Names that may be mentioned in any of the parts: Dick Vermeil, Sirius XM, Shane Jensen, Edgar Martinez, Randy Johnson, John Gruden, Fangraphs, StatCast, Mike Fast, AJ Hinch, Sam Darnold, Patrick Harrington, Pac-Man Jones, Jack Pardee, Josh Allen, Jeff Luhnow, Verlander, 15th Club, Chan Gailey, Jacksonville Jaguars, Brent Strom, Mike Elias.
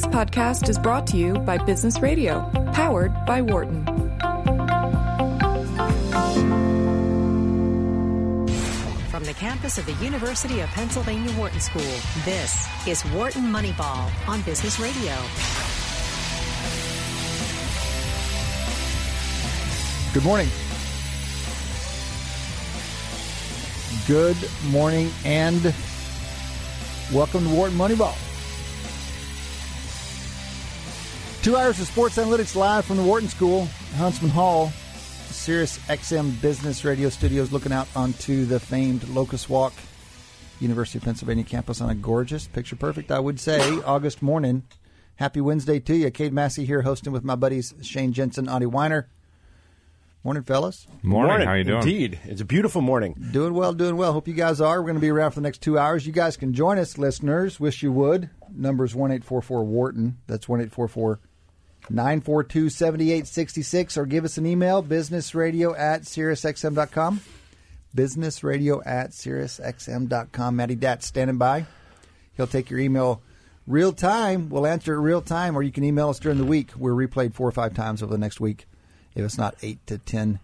This podcast is brought to you by Business Radio, powered by Wharton. From the campus of the University of Pennsylvania Wharton School, this is Wharton Moneyball on Business Radio. Good morning. Good morning and welcome to Wharton Moneyball. 2 hours of sports analytics live from the Wharton School, Huntsman Hall, Sirius XM Business Radio Studios, looking out onto the famed Locust Walk, University of Pennsylvania campus on a gorgeous, picture-perfect, I would say, August morning. Happy Wednesday to you. Cade Massey here hosting with my buddies Shane Jensen, Audie Weiner. Morning, fellas. Morning. How you doing? Indeed. It's a beautiful morning. Doing well, doing well. Hope you guys are. We're going to be around for the next 2 hours. You guys can join us, listeners. Wish you would. Number's 1-844-WHARTON. That's 1-844-942-7866. Or give us an email, businessradio@SiriusXM.com. Businessradio@SiriusXM.com. Matty Datz standing by. He'll take your email real time. We'll answer it real time. Or you can email us during the week. We're replayed 4 or 5 times over the next week. If it's not 8 to 10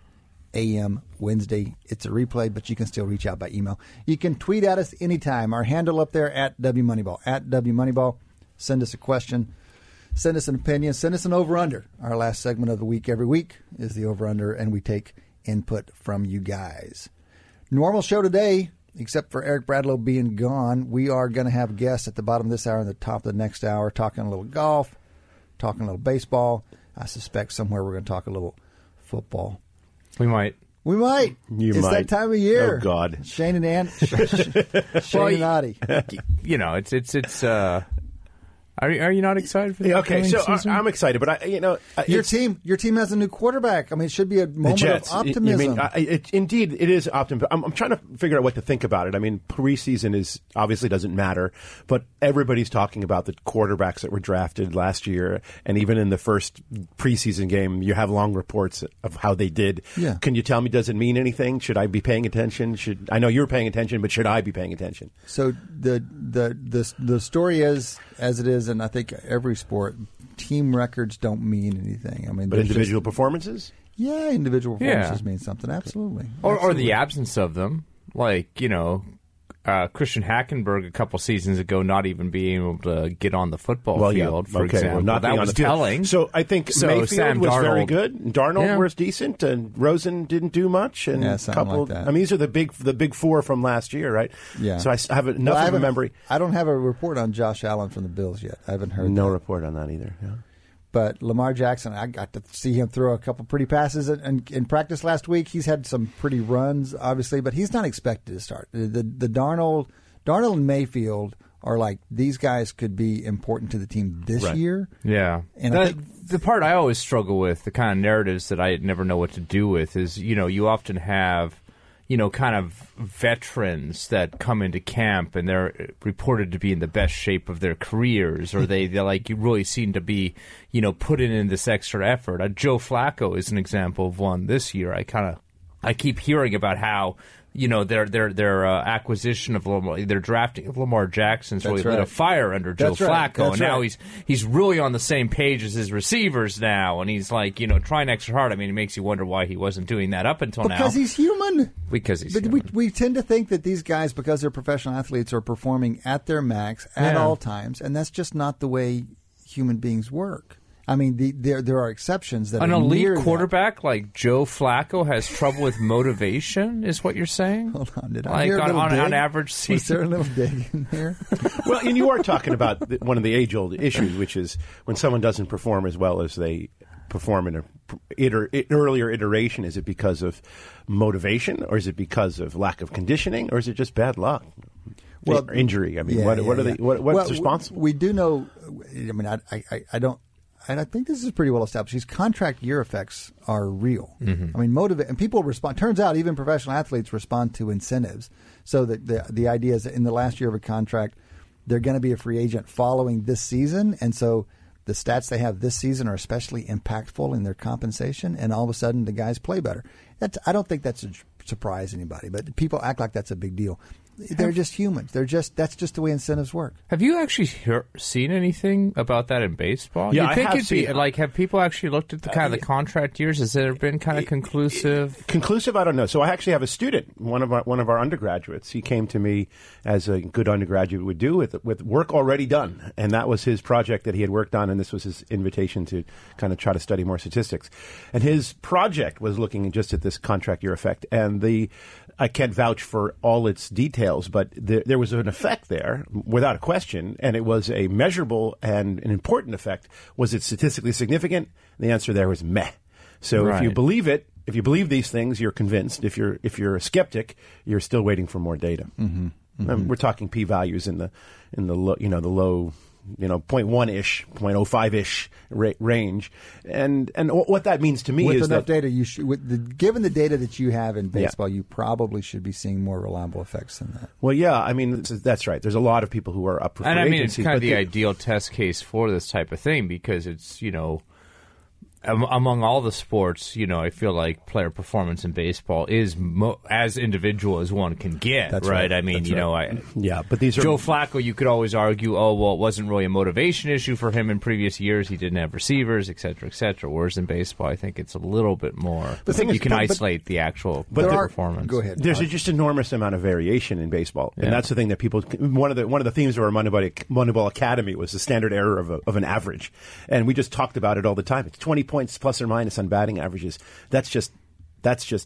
a.m. Wednesday, it's a replay, but you can still reach out by email. You can tweet at us anytime. Our handle up there, at WMoneyball, at WMoneyball. Send us a question. Send us an opinion. Send us an over-under. Our last segment of the week every week is the over-under, and we take input from you guys. Normal show today, except for Eric Bradlow being gone. We are going to have guests at the bottom of this hour and the top of the next hour, talking a little golf, talking a little baseball. I suspect somewhere we're going to talk a little football. We might. It's that time of year. Oh God, Shane and Ann, Shane and Audie. You know, it's. Are you not excited for the season? I'm excited, but your team has a new quarterback. I mean, it should be a moment of optimism. Indeed, it is optimism. I'm trying to figure out what to think about it. I mean, preseason is obviously doesn't matter, but everybody's talking about the quarterbacks that were drafted last year, and even in the first preseason game, you have long reports of how they did. Yeah. Can you tell me? Does it mean anything? Should I be paying attention? I know you're paying attention, but should I be paying attention? So the story is as it is. And I think every sport, team records don't mean anything. I mean, but individual performances? Yeah, individual performances mean something. Absolutely. Or the absence of them. Like, you know, Christian Hackenberg a couple seasons ago not even being able to get on the football field, for example. That was telling. So I think Mayfield was very good. And Darnold was decent. And Rosen didn't do much. And a couple, like that. I mean, these are the big four from last year, right? Yeah. So I have enough of a memory. I don't have a report on Josh Allen from the Bills yet. I haven't heard no report on that either. Yeah. But Lamar Jackson, I got to see him throw a couple pretty passes in practice last week. He's had some pretty runs, obviously, but he's not expected to start. The Darnold and Mayfield are like, these guys could be important to the team this year. Yeah. And the part I always struggle with, the kind of narratives that I never know what to do with, is, you know, you often have, you know, kind of veterans that come into camp and they're reported to be in the best shape of their careers, or they like you really seem to be, you know, putting in this extra effort. Joe Flacco is an example of one this year. I keep hearing about how, you know, their acquisition of Lamar, their drafting of Lamar Jackson's really lit a fire under Joe Flacco, and now he's really on the same page as his receivers now, and he's like, you know, trying extra hard. I mean, it makes you wonder why he wasn't doing that up until now. Because he's human. We tend to think that these guys, because they're professional athletes, are performing at their max at all times, and that's just not the way human beings work. I mean, there are exceptions that an elite quarterback like Joe Flacco has trouble with motivation, is what you're saying? Hold on, did I hear a little dig? On average season. Was there a little dig in there? Well, and you are talking about one of the age-old issues, which is when someone doesn't perform as well as they perform in an earlier iteration. Is it because of motivation, or is it because of lack of conditioning, or is it just bad luck? Well, or injury. I mean, what's responsible? We do know. I mean, I don't. And I think this is pretty well established. These contract year effects are real. Mm-hmm. I mean, and people respond. Turns out, even professional athletes respond to incentives. So that the idea is that in the last year of a contract, they're going to be a free agent following this season, and so the stats they have this season are especially impactful in their compensation. And all of a sudden, the guys play better. I don't think that's a surprise anybody, but people act like that's a big deal. They're just humans. They're just that's just the way incentives work. Have you actually seen anything about that in baseball? Yeah, I think have people actually looked at the kind of the contract years? Has there been kind of conclusive? I don't know. So I actually have a student, one of our undergraduates. He came to me as a good undergraduate would do with work already done, and that was his project that he had worked on, and this was his invitation to kind of try to study more statistics. And his project was looking just at this contract year effect, and I can't vouch for all its details, but there was an effect there, without a question, and it was a measurable and an important effect. Was it statistically significant? The answer there was meh. So right. If you believe it, if you believe these things, you're convinced. If you're a skeptic, you're still waiting for more data. Mm-hmm. Mm-hmm. We're talking p-values in the low 0.1-ish, 0.05-ish range. And what that means to me is that... With enough data, given the data that you have in baseball, you probably should be seeing more reliable effects than that. Well, yeah, I mean, that's right. There's a lot of people who are up for agency. And I mean, it's kind of the ideal test case for this type of thing because it's, you know... Among all the sports, you know, I feel like player performance in baseball is as individual as one can get, right? I mean, but these are Joe Flacco, you could always argue, oh, well, it wasn't really a motivation issue for him in previous years. He didn't have receivers, et cetera, et cetera. Whereas in baseball, I think it's a little bit more. You can isolate the actual performance. Go ahead. There's just enormous amount of variation in baseball. Yeah. And that's the thing that people, one of the themes of our Moneyball Academy was the standard error of an average. And we just talked about it all the time. It's 20 points plus or minus on batting averages. That's just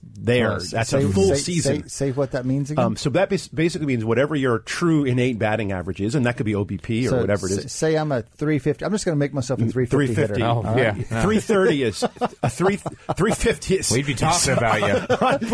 there. That's a full season. Say what that means again. So that basically means whatever your true innate batting average is, and that could be OBP or whatever it is. Say I'm a 350. I'm just going to make myself a 350 hitter. Oh, right. Yeah. 330 is a 350 is. We'd be talking about you.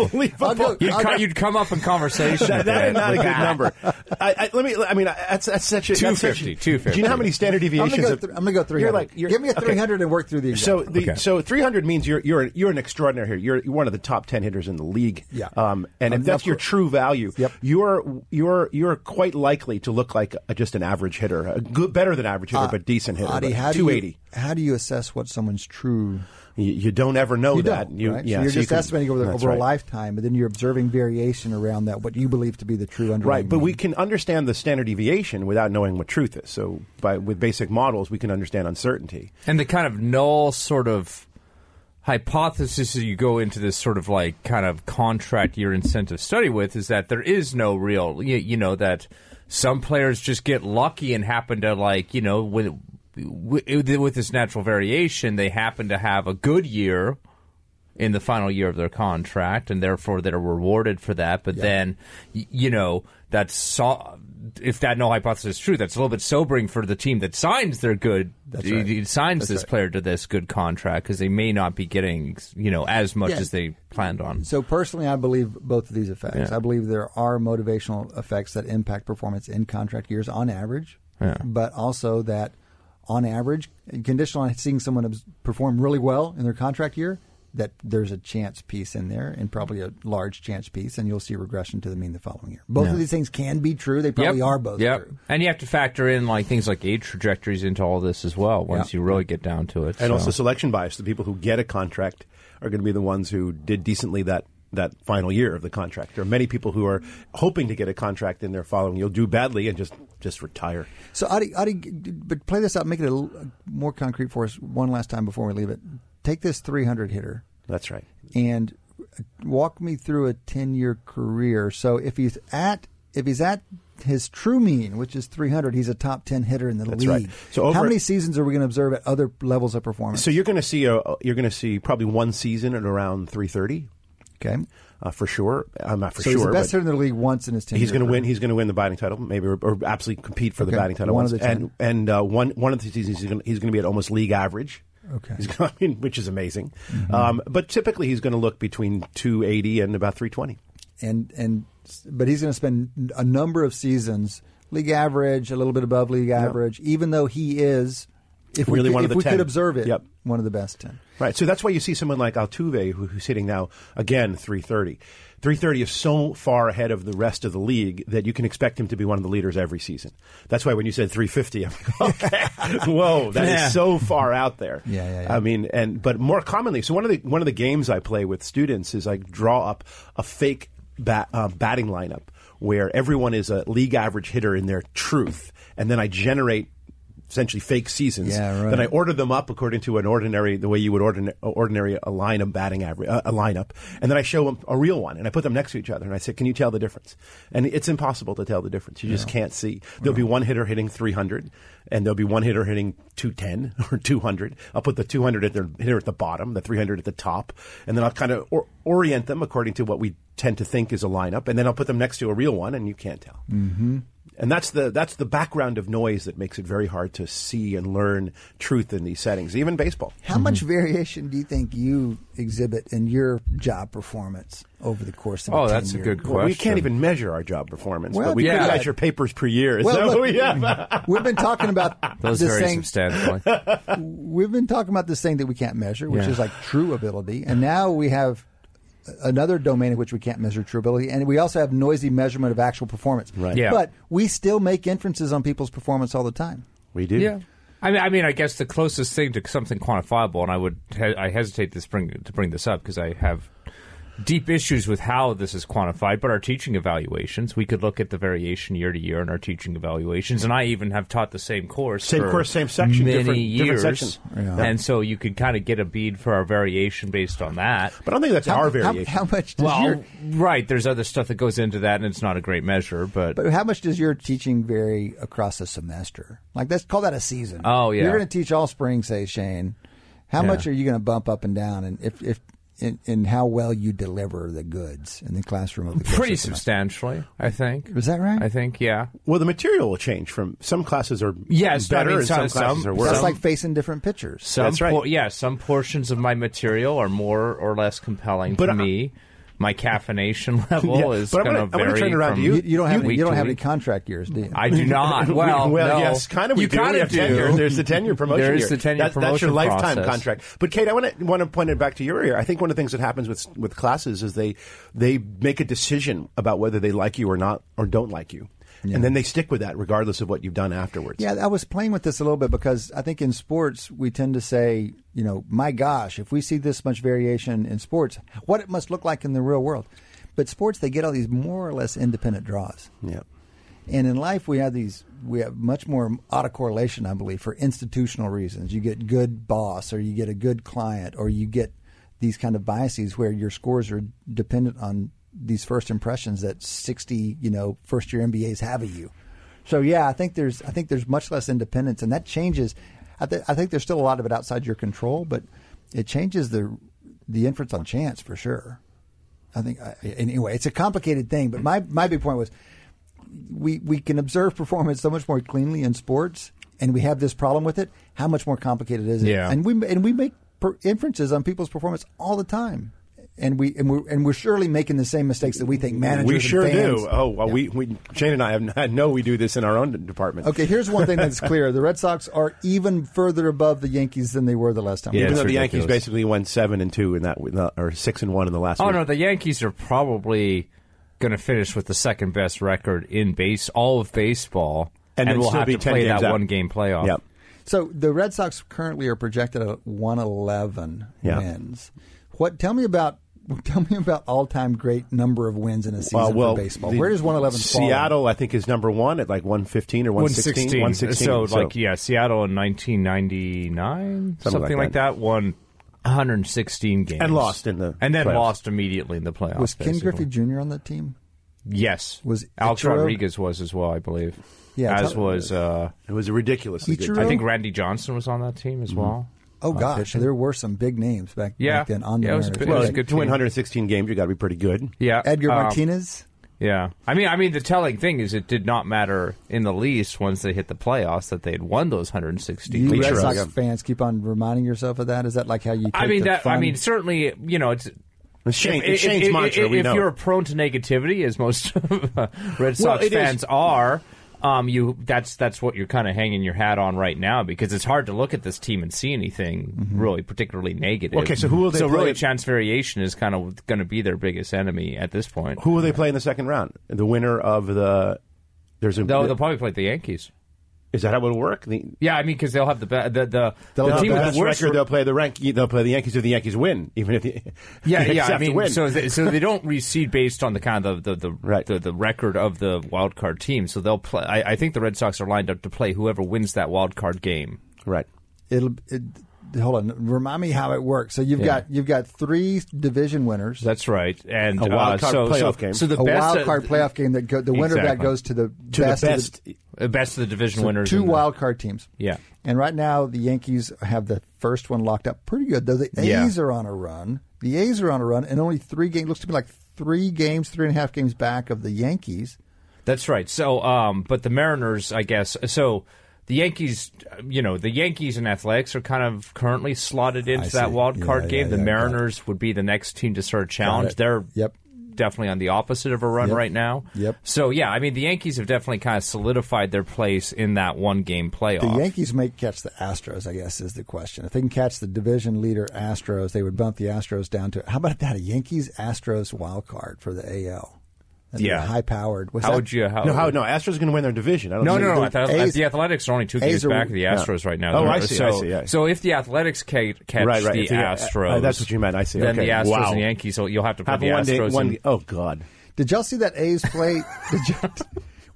Unbelievable. You'd come up in conversation. That is not a good number. That's such a 250. 250. Do you know how many standard deviations? I'm going to go 300. Give me a 300 and work through the exam. So 300 means you're an extraordinary hitter. You're one of the top 10 hitters in the league, and if that's your true value, you're quite likely to look like just an average hitter, better than average hitter, but decent hitter. Audie, how 280. How do you assess what someone's true? You don't ever know that. So you're estimating over a lifetime, and then you're observing variation around that, what you believe to be the true underlying. Right, but we can understand the standard deviation without knowing what truth is. So with basic models, we can understand uncertainty and the kind of null sort of hypothesis that you go into this sort of like kind of contract year incentive study with is that there is no real, that some players just get lucky and happen to with this natural variation, they happen to have a good year in the final year of their contract and therefore they're rewarded for that. But then, if that null hypothesis is true, that's a little bit sobering for the team that signs their good. That's right. He signs That's this right. player to this good contract because they may not be getting, as much as they planned on. So personally, I believe both of these effects. Yeah. I believe there are motivational effects that impact performance in contract years on average, but also that on average, conditional on seeing someone perform really well in their contract year, that there's a chance piece in there and probably a large chance piece, and you'll see regression to the mean the following year. Both of these things can be true. They probably are both true. And you have to factor in things like age trajectories into all this as well once you really get down to it. And also selection bias. The people who get a contract are going to be the ones who did decently that final year of the contract. There are many people who are hoping to get a contract in their following. You'll do badly and just retire. So, Adi, but play this out. Make it more concrete for us one last time before we leave it. Take this 300 hitter. That's right. And walk me through a 10-year career. So if he's at his true mean, which is 300, he's a top 10 hitter in the league. Right. So how many seasons are we going to observe at other levels of performance? So you're going to see probably one season at around 330. Okay. For sure. He's the best hitter in the league once in his 10 years. He's going to win the batting title, maybe, or absolutely compete for the batting title. One of the seasons, he's going to be at almost league average. Okay. Which is amazing. Mm-hmm. But typically he's going to look between 280 and about 320. But he's going to spend a number of seasons, league average, a little bit above league average, even though he is, if we could observe it, one of the best 10. Right. So that's why you see someone like Altuve, who's hitting now, again, 330. 330 is so far ahead of the rest of the league that you can expect him to be one of the leaders every season. That's why when you said 350, I'm like, okay, whoa, that is so far out there. Yeah. I mean, but more commonly, so one of the games I play with students is I draw up a fake batting lineup where everyone is a league average hitter in their truth, and then I generate essentially fake seasons. Yeah, right. Then I order them up according to an ordinary, the way you would ordinary a line of batting average, a lineup, and then I show them a real one, and I put them next to each other, and I say, "Can you tell the difference?" And it's impossible to tell the difference. You just can't see. There'll be one hitter hitting 300, and there'll be one hitter hitting 210 or 200. I'll put the 200 at the hitter at the bottom, the 300 at the top, and then I'll kind of orient them according to what we tend to think is a lineup, and then I'll put them next to a real one, and you can't tell. Mm-hmm. And that's the background of noise that makes it very hard to see and learn truth in these settings, even baseball. How much variation do you think you exhibit in your job performance over the course of a 10-year? Oh, that's a good question. We can't even measure our job performance, but we can measure papers per year. Well, so, look, we've been talking about those this thing. Substantially. We've been talking about this thing that we can't measure, which is like true ability, and now we have another domain in which we can't measure true ability, and we also have noisy measurement of actual performance. Right. Yeah. But we still make inferences on people's performance all the time. We do. Yeah. I mean, I guess the closest thing to something quantifiable, and I hesitate to bring this up because I have deep issues with how this is quantified, but our teaching evaluations, we could look at the variation year to year in our teaching evaluations, and I even have taught the same course, same section, different sections. Yeah. And so you could kind of get a bead for our variation based on that. But I don't think that's our variation. How much does right, there's other stuff that goes into that, and it's not a great measure, but how much does your teaching vary across a semester? Like, let's call that a season. Oh, yeah. You're going to teach all spring, say, Shane. How much are you going to bump up and down? And in how well you deliver the goods in the classroom of the pretty substantially, I think. Is that right? I think, yeah. Well, the material will change from some classes are better and some classes are worse. That's like facing different pitchers. That's right. Some portions of my material are more or less compelling to me. My caffeination level is going to vary. Turn around to you. You don't have any contract years, do you? I do not. Well, no. Yes, kind of. We do. There's the tenure promotion. That's your lifetime contract. But Cade, I want to point it back to your ear. I think one of the things that happens with classes is they make a decision about whether they like you or not or don't like you, and then they stick with that regardless of what you've done afterwards. Yeah, I was playing with this a little bit because I think in sports we tend to say, my gosh, if we see this much variation in sports, what it must look like in the real world. But sports, they get all these more or less independent draws. Yeah. And in life, we have much more autocorrelation, I believe, for institutional reasons. You get good boss, or you get a good client, or you get these kind of biases where your scores are dependent on these first impressions that 60, first year MBAs have of you. So yeah, I think there's much less independence, and that changes. I think there's still a lot of it outside your control, but it changes the inference on chance for sure. I think anyway, it's a complicated thing, but my big point was we can observe performance so much more cleanly in sports, and we have this problem with it. How much more complicated is it? Yeah. And we make inferences on people's performance all the time. And we're surely making the same mistakes that we think managers and fans. We sure do. Oh, well, we Shane and I know we do this in our own department. Okay, here's one thing that's clear. The Red Sox are even further above the Yankees than they were the last time. Yeah, even though ridiculous. The Yankees basically won 7-2 in that, or 6-1 in the last week. Oh, no, the Yankees are probably going to finish with the second best record in all of baseball, and we'll have to play that one-game playoff. Yep. So the Red Sox currently are projected at 111 wins. Tell me about all-time great number of wins in a season for baseball. Where does 111 fall? Seattle, I think, is number one at like 115 or 116. 116. So, Seattle in 1999, something like that, won 116 games. And lost in the playoffs. And then lost immediately in the playoffs. Was Ken Griffey Jr. on that team? Yes. Was Alex Rodriguez was as well, I believe. Yeah. It was a ridiculously good team. I think Randy Johnson was on that team as well. Oh, gosh, there were some big names back then on the Mariners. It was a good team. To win 116 games, you got to be pretty good. Yeah. Edgar Martinez? Yeah. I mean, the telling thing is it did not matter in the least once they hit the playoffs that they had won those 116 games. You Red Sox fans keep on reminding yourself of that? Is that like how you take that fun? I mean, certainly, it's... Shane's mantra, if you're prone to negativity, as most Red Sox fans are... that's what you're kind of hanging your hat on right now, because it's hard to look at this team and see anything really particularly negative. Okay, so who will they play? So really chance variation is kind of going to be their biggest enemy at this point. Who will they play in the second round? The winner of the... They'll probably play the Yankees. Is that how it'll work? Yeah, I mean, because they'll have the best record. They'll play the Yankees if the Yankees win, even if the Yankees have to win. So they don't reseed based on the kind of the record of the wild card team. So they'll play. I think the Red Sox are lined up to play whoever wins that wild card game. Right. Hold on. Remind me how it works. So you've got three division winners. That's right, and a wild card playoff game. So the wild card playoff game that the winner of that goes to the best of the division winners. Two wild card teams. Yeah, and right now the Yankees have the first one locked up pretty good. Though the A's are on a run, and only three games. Looks to me like three and a half games back of the Yankees. That's right. So, but the Mariners, I guess, so. The Yankees and Athletics are kind of currently slotted into that wild card game. The Mariners would be the next team to sort of challenge. They're definitely on the opposite of a run right now. Yep. So, the Yankees have definitely kind of solidified their place in that one-game playoff. The Yankees may catch the Astros, I guess, is the question. If they can catch the division leader Astros, they would bump the Astros down to – how about that, a Yankees-Astros wild card for the AL? High-powered. Astros are going to win their division. I don't think the Athletics are only two games back of the Astros right now. I see. So if the Athletics catch the Astros... that's what you meant. I see. Then the Astros and the Yankees, so you'll have to put the Astros in. Oh, God. Did y'all see that A's play?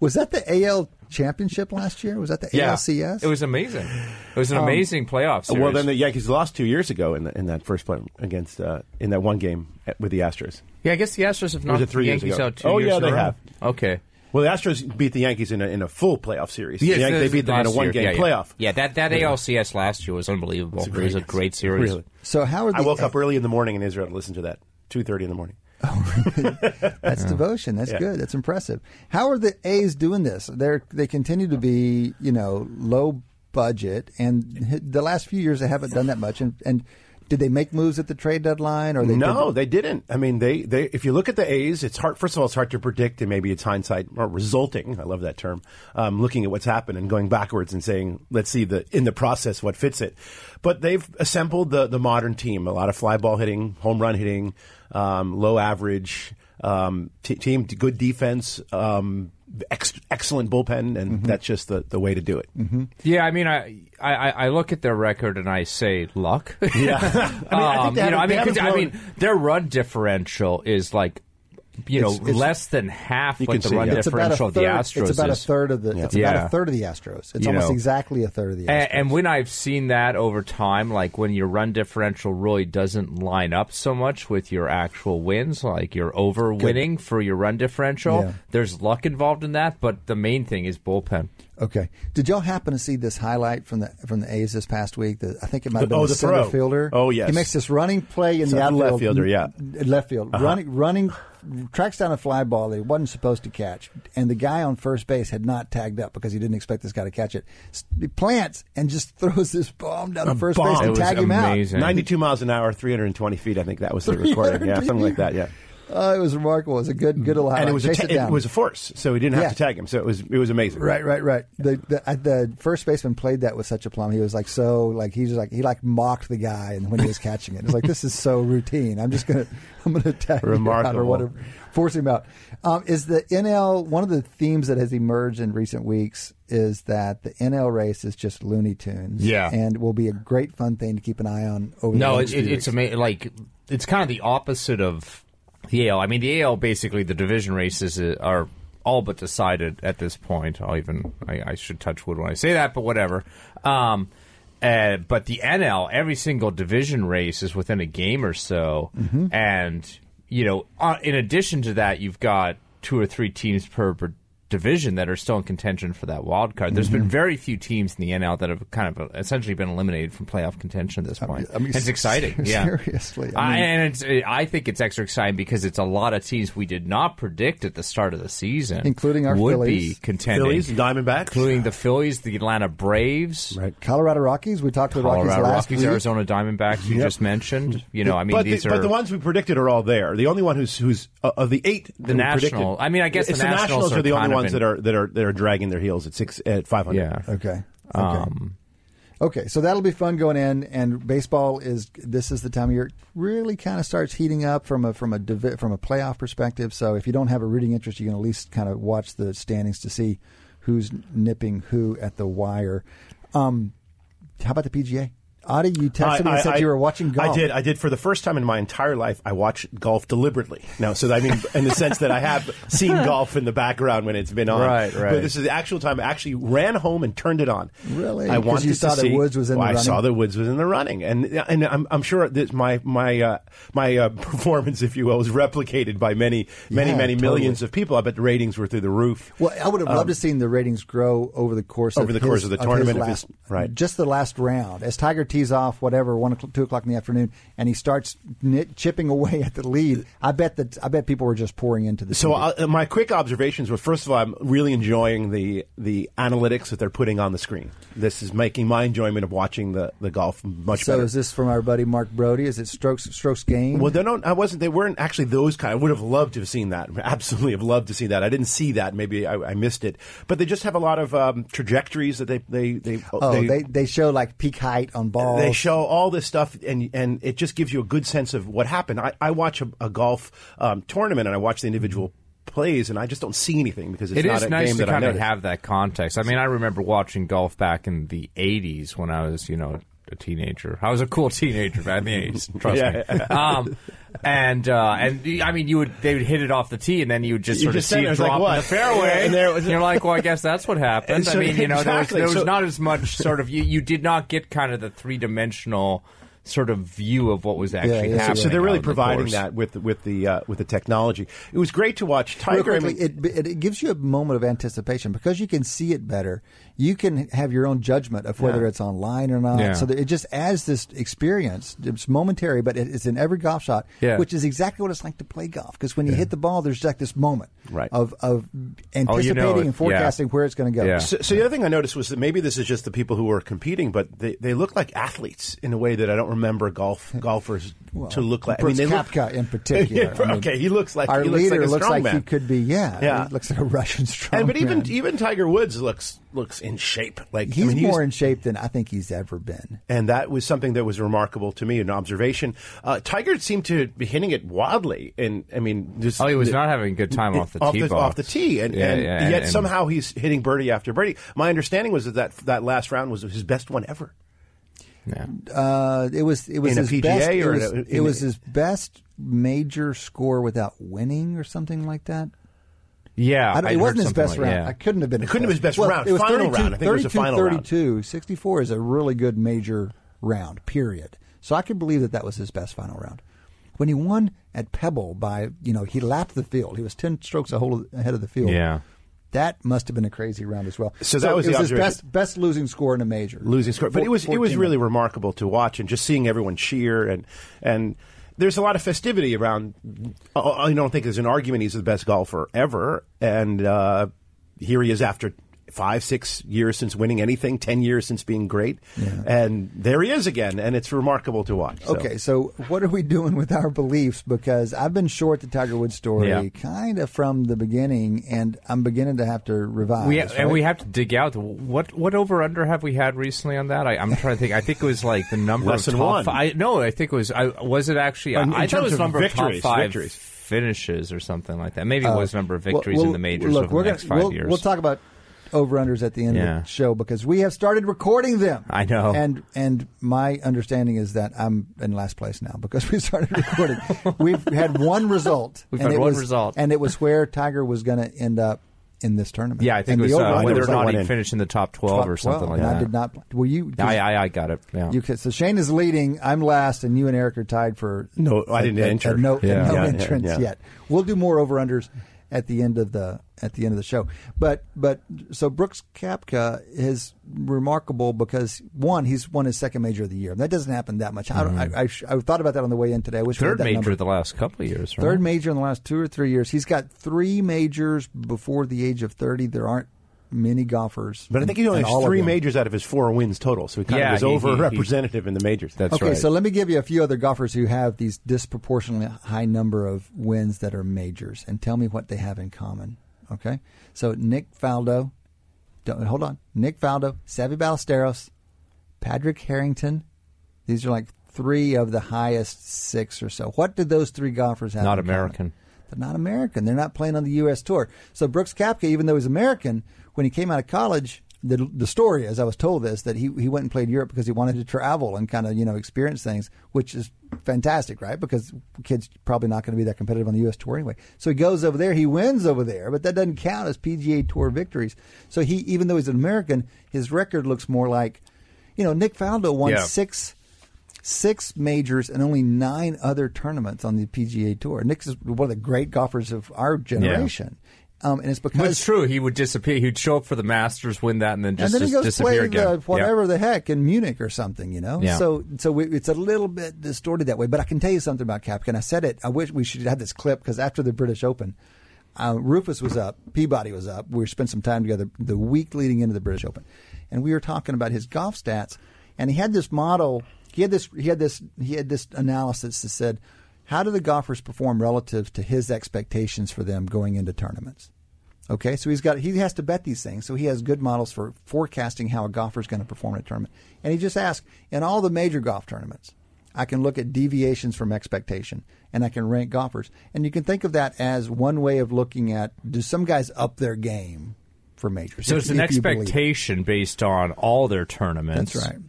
Was that the AL championship last year? Was that the ALCS? It was amazing. It was an amazing playoff series. Well, then the Yankees lost 2 years ago in that first play against in that one game with the Astros. Yeah, I guess the Astros have knocked the Yankees out 2 years ago. Oh, yeah, they have. Okay. Well, the Astros beat the Yankees in a full playoff series. Yes, they beat them in a one-game playoff. Yeah, that ALCS last year was unbelievable. It was a great series. Really. So how are I woke up early in the morning in Israel to listen to that, 2:30 in the morning. Oh, really? That's devotion. That's good. That's impressive. How are the A's doing this? They continue to be, low budget, and the last few years they haven't done that much. And did they make moves at the trade deadline? They didn't. I mean, they if you look at the A's, it's hard. First of all, it's hard to predict, and maybe it's hindsight or resulting. I love that term. Looking at what's happened and going backwards and saying, let's see in the process what fits it. But they've assembled the modern team. A lot of fly ball hitting, home run hitting. Low average team, good defense, excellent bullpen, and that's just the way to do it. Mm-hmm. Yeah, I mean, I look at their record and I say luck. Yeah, I mean, their run differential is like. It's less than half what the run differential of the Astros is. It's about a third of the Astros. It's almost exactly a third of the Astros. And when I've seen that over time, like when your run differential really doesn't line up so much with your actual wins, like you're over-winning for your run differential, there's luck involved in that, but the main thing is bullpen. Okay. Did y'all happen to see this highlight from the A's this past week? I think it might have been the center fielder. Oh, yes. He makes this running play in the outfield. Left fielder, left field. Uh-huh. Running tracks down a fly ball that he wasn't supposed to catch, and the guy on first base had not tagged up because he didn't expect this guy to catch it. He plants and just throws this bomb down to first base and tag him out. 92 miles an hour, 320 feet, I think that was the recording. Yeah, something like that, yeah. It was remarkable. It was a good old highlight. And it was a force, so he didn't have to tag him. So it was amazing. Right. The first baseman played that with such aplomb. He was like he mocked the guy, and when he was catching it, it was like this is so routine. I'm gonna tag him out or whatever, force him out. Is the NL one of the themes that has emerged in recent weeks? Is that the NL race is just Looney Tunes? Yeah, and will be a great fun thing to keep an eye on over. No, it's amazing. Like it's kind of the opposite of. The AL. I mean, the AL, basically, the division races are all but decided at this point. I should touch wood when I say that, but whatever. But the NL, every single division race is within a game or so. Mm-hmm. And, in addition to that, you've got two or three teams per division that are still in contention for that wild card. There's been very few teams in the NL that have kind of essentially been eliminated from playoff contention at this point. I mean, it's exciting. Seriously. I think it's extra exciting because it's a lot of teams we did not predict at the start of the season, including our Phillies. Be contending. Phillies, Diamondbacks, including the Phillies, the Atlanta Braves, right? Colorado Rockies. We talked to the Rockies last week. Arizona Diamondbacks. You just mentioned. But the ones we predicted are all there. The only one who's of the eight, the Nationals. I mean, I guess the Nationals are the only one. That are dragging their heels at 500. Yeah. Okay. Okay. So that'll be fun going in. And baseball is the time of year it really kind of starts heating up from a playoff perspective. So if you don't have a rooting interest, you can at least kind of watch the standings to see who's nipping who at the wire. How about the PGA? Audie, you texted me and said you were watching golf. I did. I did. For the first time in my entire life, I watched golf deliberately. No, so I mean, in the sense that I have seen golf in the background when it's been on. Right, right. But this is the actual time. I actually ran home and turned it on. Really? I wanted you saw to see. Woods was in the running? I saw that Woods was in the running. And I'm sure that my performance, if you will, was replicated by many millions of people. I bet the ratings were through the roof. Well, I would have loved to have seen the ratings grow over the course of the tournament. Just the last round. As Tiger tees off, whatever, 2 o'clock in the afternoon, and he starts chipping away at the lead. I bet people were just pouring into the. So my quick observations were: first of all, I'm really enjoying the analytics that they're putting on the screen. This is making my enjoyment of watching the golf much better. So is this from our buddy Mark Brody? Is it strokes gained? Well, They weren't actually those kind. I would have loved to have seen that. Absolutely, have loved to see that. I didn't see that. Maybe I missed it. But they just have a lot of trajectories that they show, like peak height on ball. They show all this stuff, and it just gives you a good sense of what happened. I watch a golf tournament, and I watch the individual plays, and I just don't see anything because it's not a nice game that I know. It is nice to kind of have that context. I mean, I remember watching golf back in the 80s when I was, a teenager. I was a cool teenager back in the 80s, trust me. They would hit it off the tee, and then you would just see it drop in the fairway. And you're like, well, I guess that's what happened. So, exactly. there was not as much sort of you did not get kind of the three-dimensional sort of view of what was actually happening. So they're really providing that with the technology. It was great to watch Tiger. It gives you a moment of anticipation because you can see it better. You can have your own judgment of whether it's online or not. Yeah. So it just adds this experience. It's momentary, but it's in every golf shot, which is exactly what it's like to play golf. Because when you hit the ball, there's like this moment of anticipating and forecasting where it's going to go. Yeah. So the other thing I noticed was that maybe this is just the people who are competing, but they look like athletes in a way that I don't remember golfers to look like. Brooks Koepka in particular. He looks like our leader. Looks like he could be. Yeah. He looks like a Russian strongman. And but even Tiger Woods llooks in shape. Like he's more in shape than I think he's ever been. And that was something that was remarkable to me—an observation. Tiger seemed to be hitting it wildly, and he was not having a good time off the tee, and yet somehow he's hitting birdie after birdie. My understanding was that last round was his best one ever. Yeah. It was in his PGA best. It was his best major score without winning, or something like that. Yeah, it wasn't his best round. I couldn't have been. It couldn't have been his best round. It was final round. I think it was a final round. 32, 64 is a really good major round. Period. So I could believe that was his best final round. When he won at Pebble by he lapped the field. He was 10 strokes ahead of the field. Yeah. That must have been a crazy round as well. So that was his best losing score in a major. Losing score, but it was really remarkable to watch, and just seeing everyone cheer and there's a lot of festivity around. I don't think there's an argument he's the best golfer ever, and here he is after 5-6 years since winning anything, 10 years since being great, and there he is again, and it's remarkable to watch. So. Okay, so what are we doing with our beliefs? Because I've been short the Tiger Woods story kind of from the beginning, and I'm beginning to have to revise. We have to dig out what over-under have we had recently on that? I'm trying to think. I think it was like the number less of than top one. I think it was. Was it actually? I thought it was number victories, of top five. Finishes or something like that. Maybe it was number of victories in the majors over the next 5 years. We'll talk about over-unders at the end of the show because we have started recording them. I know. And my understanding is that I'm in last place now because we started recording. We've had one result. And it was where Tiger was going to end up in this tournament. Yeah, I think it was whether or not he finished in the top 12 or something like that. I did not. Well, you? I got it. Yeah. So Shane is leading. I'm last, and you and Eric are tied for I didn't enter. No entrance yet. We'll do more over-unders at the end of the show. But so Brooks Koepka is remarkable because one, he's won his second major of the year. That doesn't happen that much. I thought about that on the way in today. I wish third major number. The last couple of years. Right? Third major in the last 2 or 3 years. He's got 3 majors before the age of 30. There aren't many golfers. But I think he only has 3 majors out of his 4 wins total. So he kind of is overrepresentative in the majors. That's right. Okay, so let me give you a few other golfers who have these disproportionately high number of wins that are majors and tell me what they have in common. Okay? So Nick Faldo, Nick Faldo, Savvy Ballesteros, Patrick Harrington. These are like 3 of the highest 6 or so. What did those 3 golfers have in common? Not American. They're not American. They're not playing on the U.S. tour. So Brooks Koepka, even though he's American, when he came out of college, the story, as I was told this, that he went and played Europe because he wanted to travel and kind of, you know, experience things, which is fantastic, right? Because kids probably not going to be that competitive on the U.S. tour anyway. So he goes over there, he wins over there, but that doesn't count as PGA Tour victories. So he, even though he's an American, his record looks more like, you know, Nick Faldo won six majors and only 9 other tournaments on the PGA Tour. Nick is one of the great golfers of our generation. Yeah. And it's because it's true. He would disappear. He'd show up for the Masters, win that, and then just disappear again. Whatever the heck in Munich or something, you know. Yeah. So it's a little bit distorted that way. But I can tell you something about Koepka. And I said it. I wish we should have this clip because after the British Open, Rufus was up, Peabody was up. We spent some time together the week leading into the British Open, and we were talking about his golf stats. And he had this model. He had this analysis that said, how do the golfers perform relative to his expectations for them going into tournaments? Okay, so he has to bet these things. So he has good models for forecasting how a golfer is going to perform in a tournament. And he just asked, in all the major golf tournaments, I can look at deviations from expectation, and I can rank golfers. And you can think of that as one way of looking at, do some guys up their game for majors? So it's an expectation based on all their tournaments. That's right.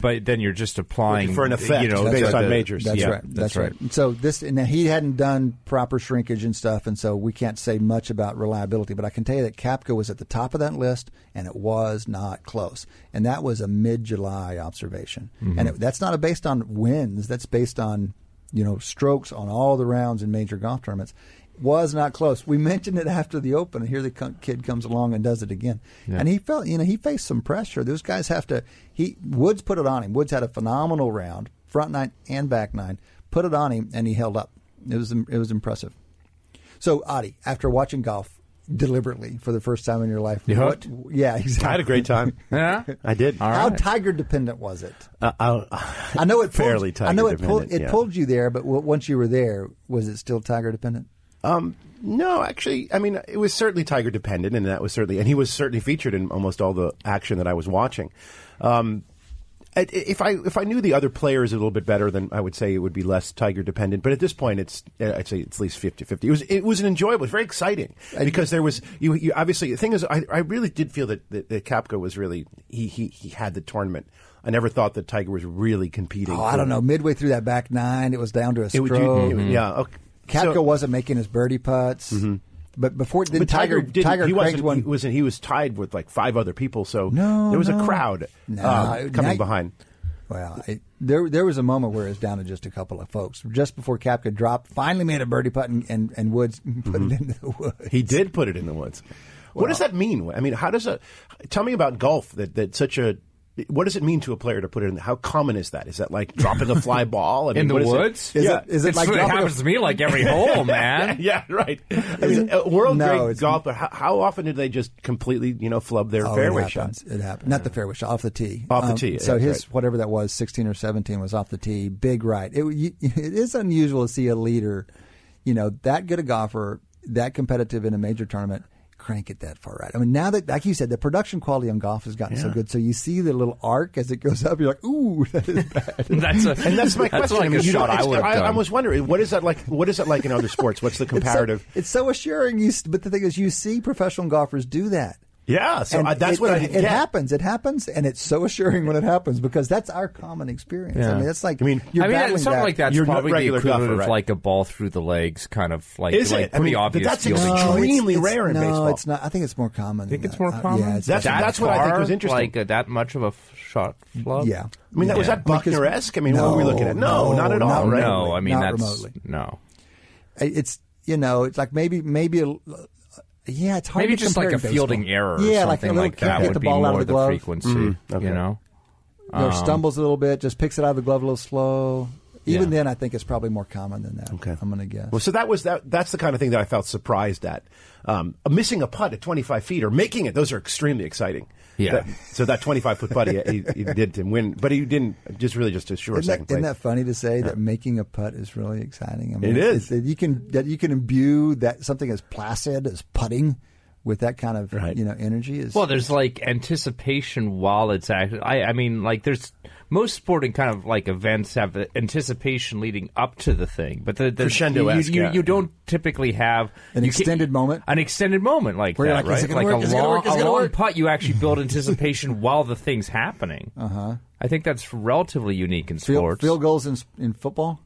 But then you're just applying for an effect, you know, based on majors. That's right. So this, and he hadn't done proper shrinkage and stuff, and so we can't say much about reliability. But I can tell you that Koepka was at the top of that list, and it was not close. And that was a mid-July observation, and that's not based on wins. That's based on, you know, strokes on all the rounds in major golf tournaments. Was not close. We mentioned it after the Open, and here the kid comes along and does it again. Yeah. And he felt, you know, he faced some pressure. Those guys have to. Woods put it on him. Woods had a phenomenal round, front nine and back nine. Put it on him, and he held up. It was impressive. So, Audie, after watching golf deliberately for the first time in your life, yeah, exactly. I had a great time. Yeah, I did. All How right. Tiger dependent was it? I know it fairly tiger dependent. It pulled you there, but once you were there, was it still tiger dependent? No, actually, I mean, it was certainly Tiger dependent, and that was certainly, and he was certainly featured in almost all the action that I was watching. If I knew the other players a little bit better, then I would say it would be less Tiger dependent. But at this point, I'd say it's at least 50-50. It was an enjoyable, it was very exciting because there was you obviously the thing is I really did feel that Koepka was really he had the tournament. I never thought that Tiger was really competing. Oh, I don't know. Midway through that back nine, it was down to a stroke. Yeah. Okay. Koepka wasn't making his birdie putts, but before then, Tiger was tied with like 5 other people, so there was a crowd coming behind. Well, there was a moment where it was down to just a couple of folks. Just before Koepka dropped, finally made a birdie putt, and Woods put it into the woods. He did put it in the woods. Well, what does that mean? I mean, tell me about golf that such a. What does it mean to a player to put it in? How common is that? Is that like dropping a fly ball? I mean, in the woods? It happens to me like every hole, man. Yeah, right. I mean, great golfer, how often do they just completely, you know, flub their fairway shots? It happens. Not the fairway shot, off the tee. Off the tee. So his, whatever that was, 16 or 17 was off the tee. Big right. It is unusual to see a leader, you know, that good a golfer, that competitive in a major tournament, crank it that far right. I mean, now that, like you said, the production quality on golf has gotten so good. So you see the little arc as it goes up. You're like, ooh, that is bad. That's my question. Like, I mean, I was wondering, what is that like? What is it like in other sports? What's the comparative? It's so assuring. But the thing is, you see professional golfers do that. Yeah, so it happens. It happens, and it's so assuring when it happens because that's our common experience. Yeah. I mean, that's like it's something like that's probably the equivalent of like a ball through the legs, kind of like pretty obvious. That's extremely rare in baseball. No, it's not. I think it's more common. Yeah, that's what I think was interesting. Like that much of a shot flub. Yeah, I mean was that Buckner-esque? I mean, what were we looking at? No, not at all. Right? No, I mean that's no. It's it's like maybe a. Yeah, it's hard to compare. Maybe just like a fielding error or something like that would be more the frequency, you know? Or stumbles a little bit, just picks it out of the glove a little slow. Even then, I think it's probably more common than that, I'm going to guess. Well, so that's the kind of thing that I felt surprised at. Missing a putt at 25 feet or making it, those are extremely exciting. Yeah. So that 25-foot putt he did to win, but he didn't, just assure second place. Isn't that funny to say that making a putt is really exciting? I mean, it is. You can imbue something as placid as putting with that kind of energy is. Well, there's like anticipation while it's active. I mean, like there's most sporting kind of like events have the anticipation leading up to the thing, but the crescendo-esque. You don't typically have an extended moment like where that, like, right? Like a long putt, you actually build anticipation while the thing's happening. I think that's relatively unique in sports. Field goals in football.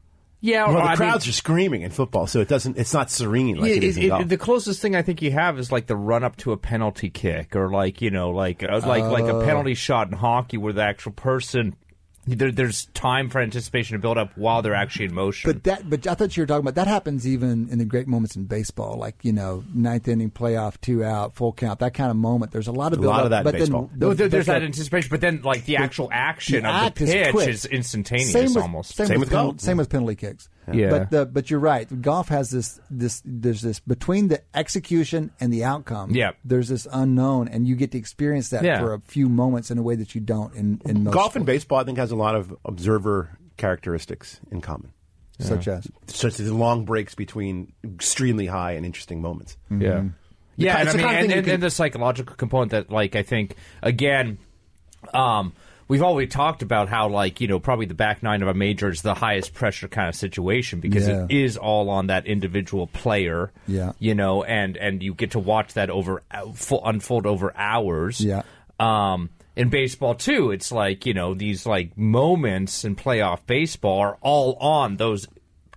Yeah, well, the crowds are screaming in football, so it's not serene like it is in golf. The closest thing I think you have is like the run up to a penalty kick, or like a penalty shot in hockey, where the actual person there's time for anticipation to build up while they're actually in motion. But I thought you were talking about that happens even in the great moments in baseball, like 9th inning playoff, 2 out, full count, that kind of moment. There's a lot of build up, that but baseball. Then there's that anticipation, but then like the actual action of the pitch is instantaneous, almost. Same with penalty kicks. Yeah. But you're right. Golf has this between the execution and the outcome. Yeah. There's this unknown, and you get to experience that for a few moments in a way that you don't in most golf sports. And baseball, I think, has a lot of observer characteristics in common, such as the long breaks between extremely high and interesting moments. Mm-hmm. Yeah. Yeah, and I mean, and the psychological component that, like, I think again. We've already talked about how, like, probably the back nine of a major is the highest pressure kind of situation because it is all on that individual player, and you get to watch that unfold over hours. Yeah. In baseball, too, it's like, these, like, moments in playoff baseball are all on those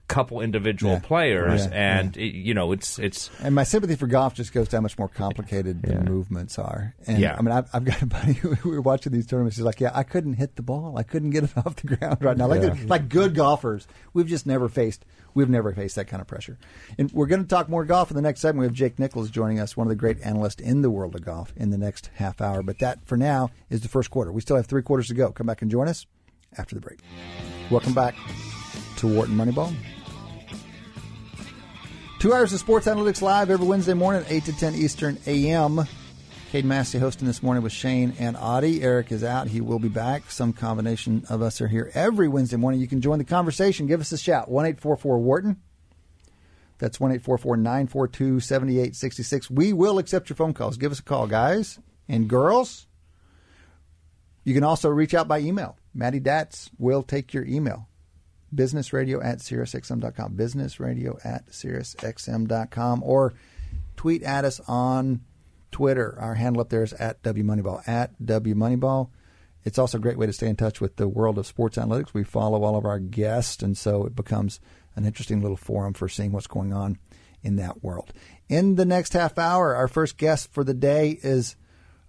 couple individual players, and it's. And my sympathy for golf just goes to how much more complicated the movements are. And I mean, I've got a buddy who we were watching these tournaments. He's like, "Yeah, I couldn't hit the ball. I couldn't get it off the ground right now." Like, like good golfers, we've just never faced. We've never faced that kind of pressure. And we're going to talk more golf in the next segment. We have Jake Nichols joining us, one of the great analysts in the world of golf, in the next half hour. But that, for now, is the first quarter. We still have 3 quarters to go. Come back and join us after the break. Welcome back to Wharton Moneyball. 2 hours of Sports Analytics Live every Wednesday morning at 8 to 10 Eastern AM. Cade Massey hosting this morning with Shane and Audie. Eric is out. He will be back. Some combination of us are here every Wednesday morning. You can join the conversation. Give us a shout. 1-844-WHARTON. That's 1-844-942-7866. We will accept your phone calls. Give us a call, guys and girls. You can also reach out by email. Maddie Datz will take your email. businessradio@SiriusXM.com, businessradio@SiriusXM.com, or tweet at us on Twitter. Our handle up there is @WMoneyball. It's also a great way to stay in touch with the world of sports analytics. We follow all of our guests, and so it becomes an interesting little forum for seeing what's going on in that world. In the next half hour, our first guest for the day is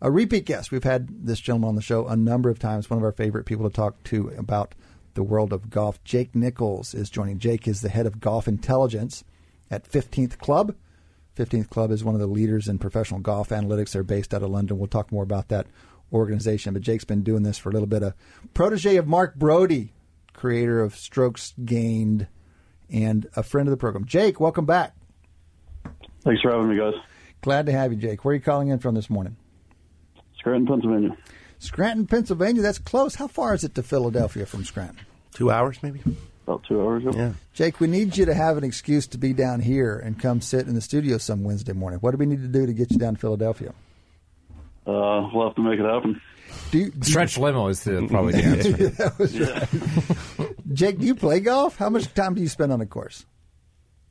a repeat guest. We've had this gentleman on the show a number of times, one of our favorite people to talk to about the world of golf. Jake Nichols is joining. Jake is the head of golf intelligence at 15th Club. 15th Club is one of the leaders in professional golf analytics. They're based out of London. We'll talk more about that organization. But Jake's been doing this for a little bit. A protege of Mark Brody, creator of Strokes Gained, and a friend of the program. Jake, welcome back. Thanks for having me, guys. Glad to have you, Jake. Where are you calling in from this morning? Scranton, Pennsylvania. Scranton, Pennsylvania. That's close. How far is it to Philadelphia from Scranton? 2 hours, maybe? About 2 hours. Yeah. Jake, we need you to have an excuse to be down here and come sit in the studio some Wednesday morning. What do we need to do to get you down to Philadelphia? We'll have to make it happen. Stretch limo is probably the answer. That was right. Jake, do you play golf? How much time do you spend on the course?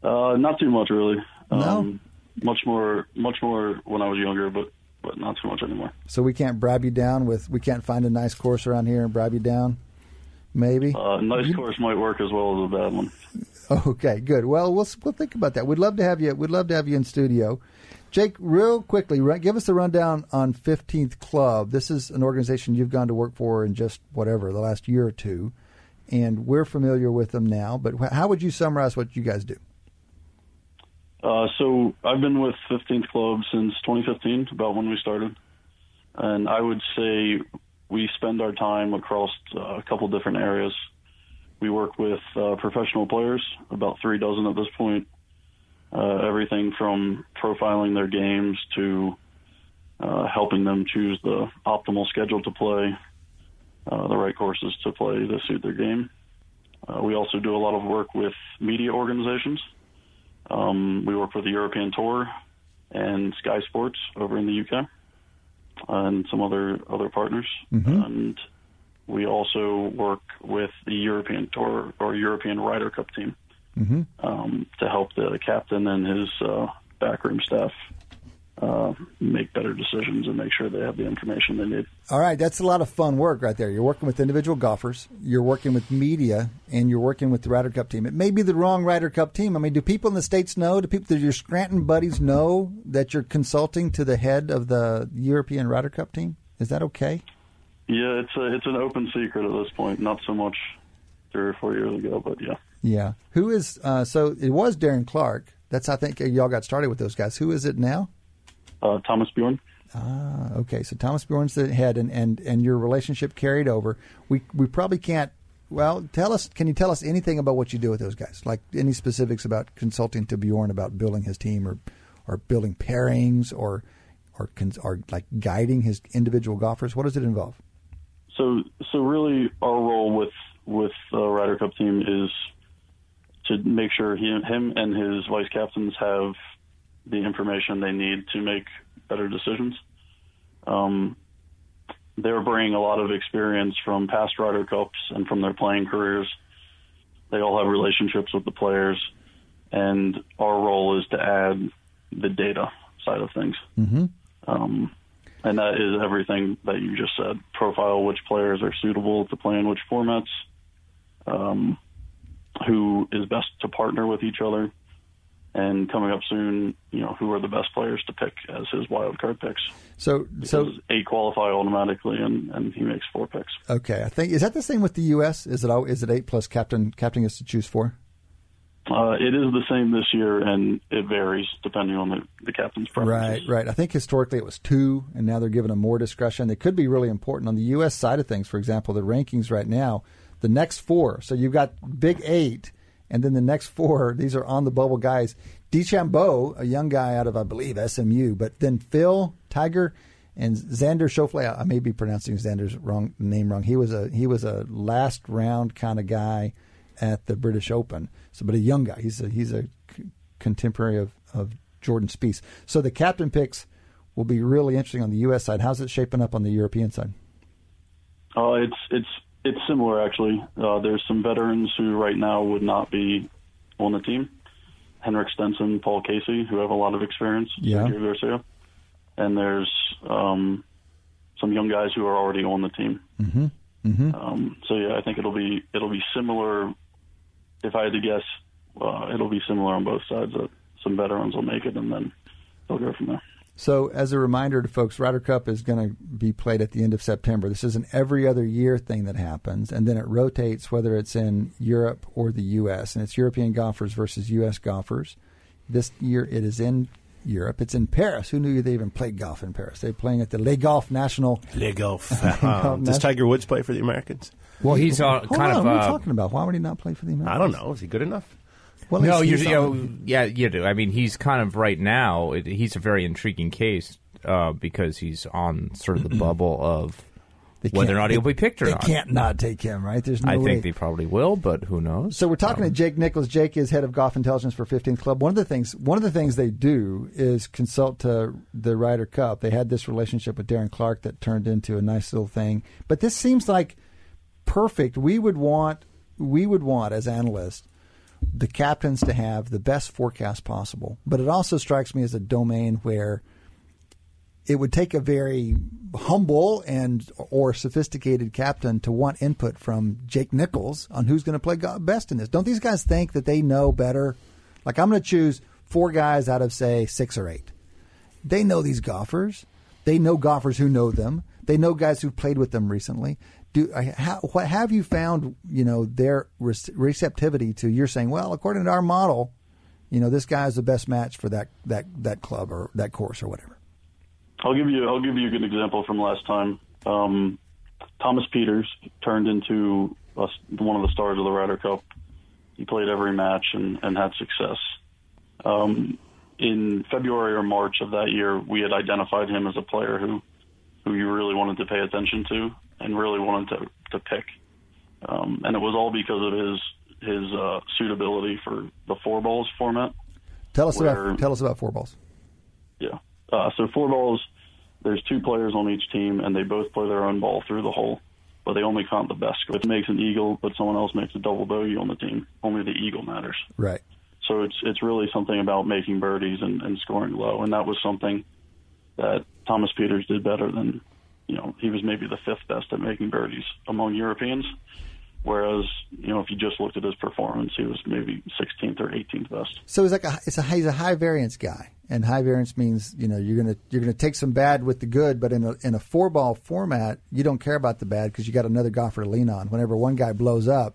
Not too much, really. No? Much more when I was younger, but not so much anymore. So we can't bribe you down we can't find a nice course around here and bribe you down, maybe? Nice course might work as well as a bad one. Okay, good. Well, we'll think about that. We'd love to have you in studio. Jake, real quickly, give us a rundown on 15th Club. This is an organization you've gone to work for in just the last year or two, and we're familiar with them now, but how would you summarize what you guys do? So I've been with 15th Club since 2015, about when we started. And I would say we spend our time across a couple different areas. We work with professional players, about 36 at this point. Everything from profiling their games to helping them choose the optimal schedule to play, the right courses to play to suit their game. We also do a lot of work with media organizations. We work with the European Tour, and Sky Sports over in the UK, and some other partners. Mm-hmm. And we also work with the European Tour or European Ryder Cup team mm-hmm. To help the captain and his backroom staff make better decisions and make sure they have the information they need. All right, that's a lot of fun work right there. You're working with individual golfers, you're working with media, and you're working with the Ryder Cup team. It may be the wrong Ryder Cup team. I mean, do people in the States know? Do your Scranton buddies know that you're consulting to the head of the European Ryder Cup team? Is that okay? Yeah, it's an open secret at this point. Not so much 3 or 4 years ago, but yeah. Yeah. Who is so it was Darren Clark. That's I think y'all got started with those guys. Who is it now? Thomas Bjorn. Ah, okay. So Thomas Bjorn's the head, and your relationship carried over. We probably can't. Well, tell us. Can you tell us anything about what you do with those guys? Like any specifics about consulting to Bjorn about building his team, or building pairings, or like guiding his individual golfers. What does it involve? So really, our role with the Ryder Cup team is to make sure him and his vice captains have the information they need to make better decisions. They're bringing a lot of experience from past Ryder Cups and from their playing careers. They all have relationships with the players, and our role is to add the data side of things. Mm-hmm. And that is everything that you just said. Profile which players are suitable to play in which formats, who is best to partner with each other, and coming up soon, you know, who are the best players to pick as his wild card picks. So 8 qualify automatically, and he makes 4 picks. Okay, I think is that the same with the U.S.? Is it 8 plus captain? Captain is to choose for. It is the same this year, and it varies depending on the captain's preferences. Right. I think historically it was 2, and now they're giving them more discretion. They could be really important. On the U.S. side of things, for example, the rankings right now, the next 4. So you've got big 8, and then the next 4, these are on-the-bubble guys. DeChambeau, a young guy out of, I believe, SMU, but then Phil, Tiger, and Xander Schauffele. I may be pronouncing Xander's name wrong. He was a last-round kind of guy at the British Open, but a young guy. He's a contemporary of Jordan Spieth. So the captain picks will be really interesting on the U.S. side. How's it shaping up on the European side? It's similar actually. There's some veterans who right now would not be on the team: Henrik Stenson, Paul Casey, who have a lot of experience. Yeah. Sergio Garcia, and there's some young guys who are already on the team. Mm-hmm. Mm-hmm. So yeah, I think it'll be similar. If I had to guess, it'll be similar on both sides. Some veterans will make it, and then they'll go from there. So as a reminder to folks, Ryder Cup is going to be played at the end of September. This is an every other year thing that happens, and then it rotates whether it's in Europe or the U.S., and it's European golfers versus U.S. golfers. This year it is in Europe. It's in Paris. Who knew they even played golf in Paris? They're playing at the Les Golf National. Does Tiger Woods play for the Americans? Well, he's what are you talking about? Why would he not play for the Americans? I don't know. Is he good enough? Well, no, you do. I mean, he's kind of right now. He's a very intriguing case because he's on sort of the bubble of whether or not he'll be picked or not. They can't not take him, right? There's no way. I think they probably will, but who knows? So we're talking to Jake Nichols. Jake is head of golf intelligence for 15th Club. One of the things they do is consult to the Ryder Cup. They had this relationship with Darren Clark that turned into a nice little thing. But this seems like perfect. We would want as analysts the captains to have the best forecast possible. But it also strikes me as a domain where it would take a very humble and or sophisticated captain to want input from Jake Nichols on who's going to play best in this. Don't these guys think that they know better? Like, I'm going to choose 4 guys out of, say, 6 or 8. They know these golfers. They know golfers who know them. They know guys who've played with them recently. What have you found, you know, their receptivity to you're saying, well, according to our model, you know, this guy is the best match for that club or that course or whatever? I'll give you a good example from last time. Thomas Pieters turned into one of the stars of the Ryder Cup. He played every match and had success. In February or March of that year, we had identified him as a player who you really wanted to pay attention to and really wanted to pick. And it was all because of his suitability for the 4 balls format. Tell us about 4 balls. Yeah. So four balls, there's two players on each team, and they both play their own ball through the hole, but they only count the best. If it makes an eagle, but someone else makes a double bogey on the team, only the eagle matters. Right. So it's really something about making birdies and scoring low, and that was something that Thomas Pieters did better than, you know, he was maybe the fifth best at making birdies among Europeans, whereas, you know, if you just looked at his performance, he was maybe 16th or 18th best. So he's like he's a high variance guy, and high variance means, you know, you're gonna take some bad with the good, but in a four ball format, you don't care about the bad because you got another golfer to lean on. Whenever one guy blows up,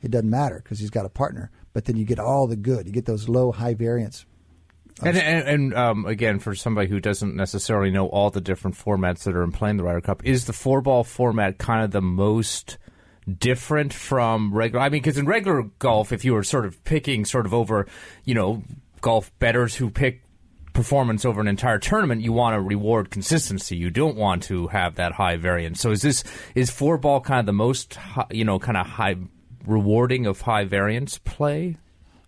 it doesn't matter because he's got a partner. But then you get all the good. You get those low, high variance. And again, for somebody who doesn't necessarily know all the different formats that are in play in the Ryder Cup, is the four-ball format kind of the most different from regular? I mean, because in regular golf, if you were sort of picking sort of over, you know, golf bettors who pick performance over an entire tournament, you want to reward consistency. You don't want to have that high variance. So is four-ball kind of the most, you know, kind of high rewarding of high variance play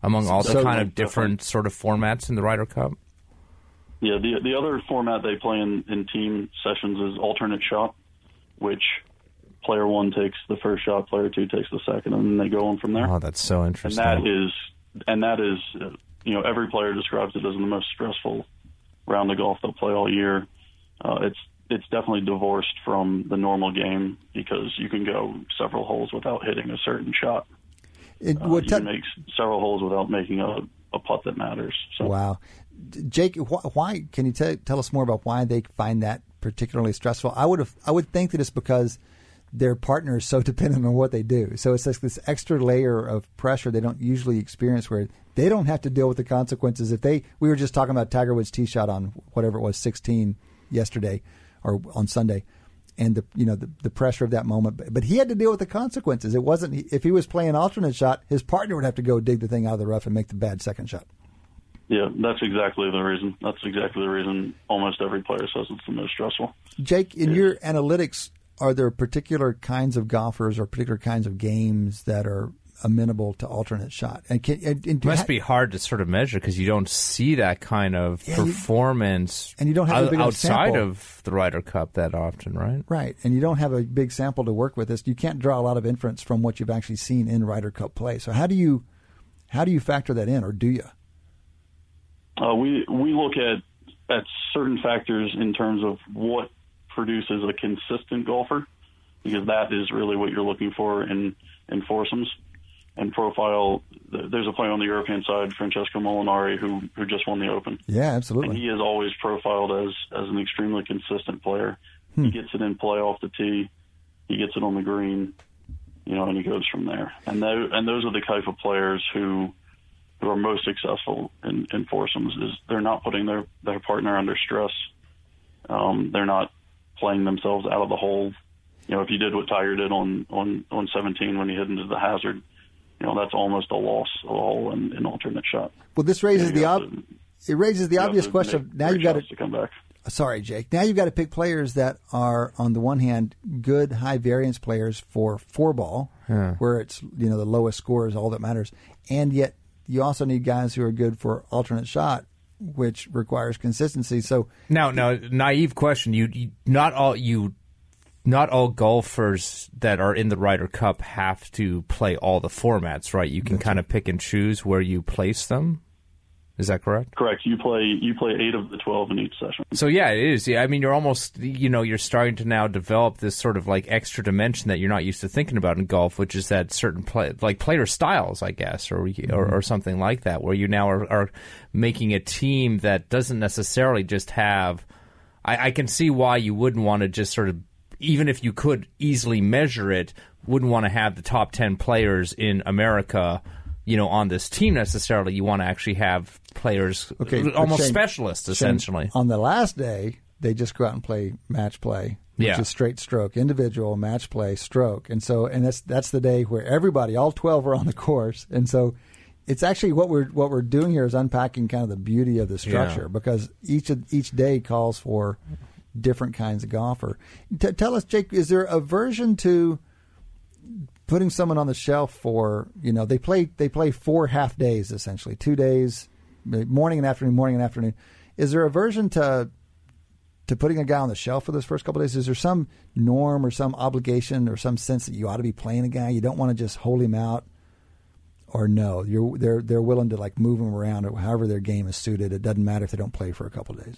among all the kind of different sort of formats in the Ryder Cup? Yeah, the other format they play in team sessions is alternate shot, which player one takes the first shot, player two takes the second, and then they go on from there. Oh, that's so interesting. And that is, you know, every player describes it as the most stressful round of golf they'll play all year. It's definitely divorced from the normal game because you can go several holes without hitting a certain shot. You can make several holes without making a putt that matters. So. Wow. Jake, why can you tell us more about why they find that particularly stressful? I would think that it's because their partner is so dependent on what they do. So it's like this extra layer of pressure they don't usually experience where they don't have to deal with the consequences. We were just talking about Tiger Woods' tee shot on whatever it was, 16 yesterday. Or on Sunday, and the pressure of that moment. But he had to deal with the consequences. It wasn't, if he was playing alternate shot, his partner would have to go dig the thing out of the rough and make the bad second shot. Yeah, that's exactly the reason. Almost every player says it's the most stressful. Jake, in your analytics, are there particular kinds of golfers or particular kinds of games that are amenable to alternate shot? It must be hard to sort of measure because you don't see that kind of performance and you don't have a big outside sample of the Ryder Cup that often, right? Right, and you don't have a big sample to work with. You can't draw a lot of inference from what you've actually seen in Ryder Cup play. So how do you factor that in, or do you? We look at certain factors in terms of what produces a consistent golfer, because that is really what you're looking for in foursomes. And profile, there's a player on the European side, Francesco Molinari, who just won the Open. Yeah, absolutely. And he is always profiled as an extremely consistent player. He gets it in play off the tee. He gets it on the green, you know, and he goes from there. And those are the type of players who are most successful in foursomes. Is they're not putting their partner under stress. They're not playing themselves out of the hole. You know, if you did what Tiger did on 17 when he hit into the hazard, you know, that's almost a loss at all in an alternate shot. Well, this raises the obvious question of now you've got to come back. Sorry, Jake. Now you've got to pick players that are, on the one hand, good high variance players for four ball, where it's, you know, the lowest score is all that matters, and yet you also need guys who are good for alternate shot, which requires consistency. So now, naive question. Not all golfers that are in the Ryder Cup have to play all the formats, right? You can kind of pick and choose where you place them. Is that correct? Correct. You play 8 of the 12 in each session. So, yeah, it is. Yeah, I mean, you're almost, you know, you're starting to now develop this sort of like extra dimension that you're not used to thinking about in golf, which is that certain player styles, I guess, or something like that, where you now are making a team that doesn't necessarily just have. I can see why you wouldn't want to just sort of, even if you could easily measure it, wouldn't want to have the top 10 players in America, you know, on this team necessarily. You want to actually have players, almost Shane, specialists, essentially. Shane, on the last day, they just go out and play match play, which is straight stroke, individual match play, stroke. And so, and that's the day where everybody, all 12 are on the course. And so it's actually what we're doing here is unpacking kind of the beauty of the structure, because each day calls for different kinds of golfer. Tell us, Jake, is there aversion to putting someone on the shelf for, you know, they play 4 half days, essentially 2 days, morning and afternoon, Is there aversion to putting a guy on the shelf for those first couple of days? Is there some norm or some obligation or some sense that you ought to be playing a guy? You don't want to just hold him out, or no, they're willing to like move him around or however their game is suited. It doesn't matter if they don't play for a couple of days.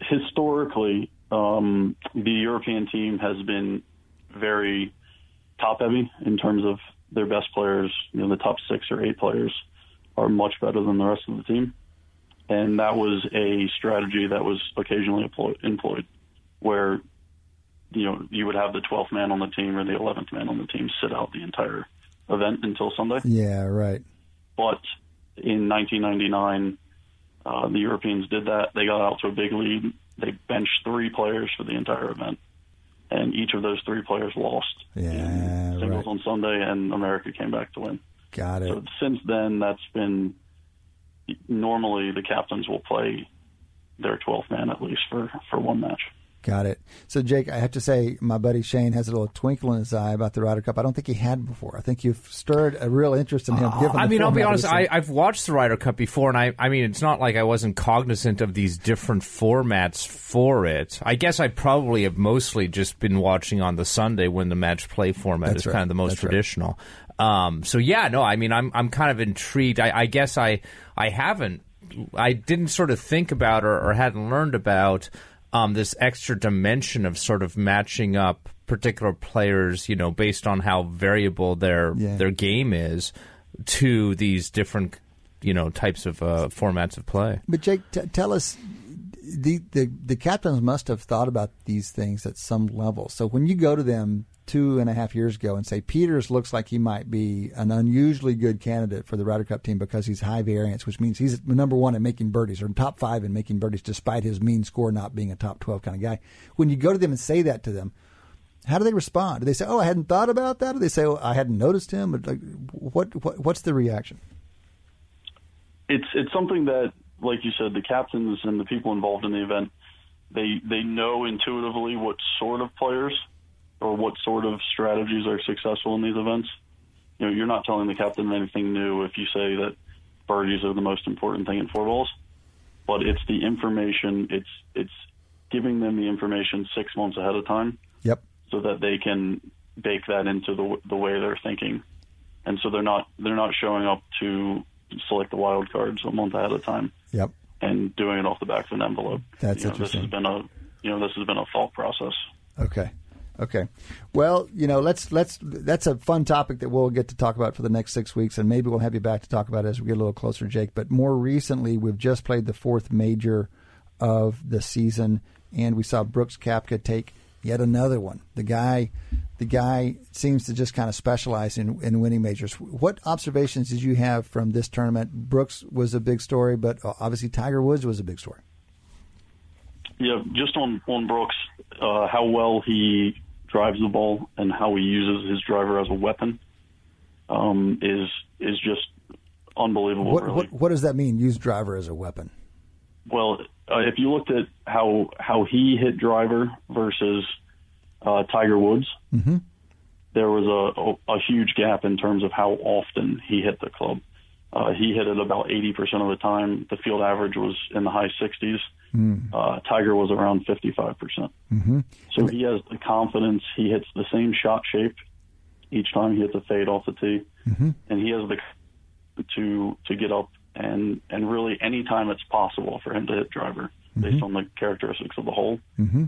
Historically, the European team has been very top heavy in terms of their best players. You know, the top 6 or 8 players are much better than the rest of the team. And that was a strategy that was occasionally employed where, you know, you would have the 12th man on the team or the 11th man on the team sit out the entire event until Sunday. Yeah, right. But in 1999, the Europeans did that. They got out to a big lead. They benched 3 players for the entire event. And each of those 3 players lost. Yeah, singles right. on Sunday, and America came back to win. Got it. So since then, that's been... Normally, the captains will play their 12th man at least for one match. Got it. So, Jake, I have to say my buddy Shane has a little twinkle in his eye about the Ryder Cup. I don't think he had before. I think you've stirred a real interest in him. I mean, I'll be honest, I've watched the Ryder Cup before, and I mean, it's not like I wasn't cognizant of these different formats for it. I guess I probably have mostly just been watching on the Sunday when the match play format That's is right. kind of the most That's traditional. Right. So yeah, no, I mean, I'm kind of intrigued. I guess I didn't sort of think about or hadn't learned about this extra dimension of sort of matching up particular players, you know, based on how variable their game is to these different, you know, types of formats of play. But Jake, tell us. The captains must have thought about these things at some level. So when you go to them 2.5 years ago and say, Peters looks like he might be an unusually good candidate for the Ryder Cup team because he's high variance, which means he's number 1 in making birdies or top 5 in making birdies despite his mean score not being a top 12 kind of guy. When you go to them and say that to them, how do they respond? Do they say, oh, I hadn't thought about that? Or do they say, oh, I hadn't noticed him? Like, what's the reaction? It's something that, like you said, the captains and the people involved in the event, they know intuitively what sort of players or what sort of strategies are successful in these events. You know, you're not telling the captain anything new if you say that birdies are the most important thing in 4 balls, but it's the information. It's giving them the information 6 months ahead of time. Yep. So that they can bake that into the way they're thinking, and so they're not showing up to select the wild cards a month ahead of time. Yep. And doing it off the back of an envelope. That's interesting. This has been a thought process. Okay. Well, you know, that's a fun topic that we'll get to talk about for the next 6 weeks, and maybe we'll have you back to talk about it as we get a little closer, Jake. But more recently, we've just played the 4th major of the season, and we saw Brooks Koepka take yet another one. The guy seems to just kind of specialize in winning majors. What observations did you have from this tournament? Brooks was a big story, but obviously Tiger Woods was a big story. Yeah, just on Brooks, how well he drives the ball and how he uses his driver as a weapon is just unbelievable. What does that mean, use driver as a weapon? Well, if you looked at how he hit driver versus Tiger Woods, mm-hmm. there was a huge gap in terms of how often he hit the club. He hit it about 80% of the time. The field average was in the high 60s. Mm. Tiger was around 55%. Mm-hmm. So he has the confidence. He hits the same shot shape each time he hits a fade off the tee. Mm-hmm. And he has the to get up and really any time it's possible for him to hit driver based mm-hmm. on the characteristics of the hole. Mm-hmm.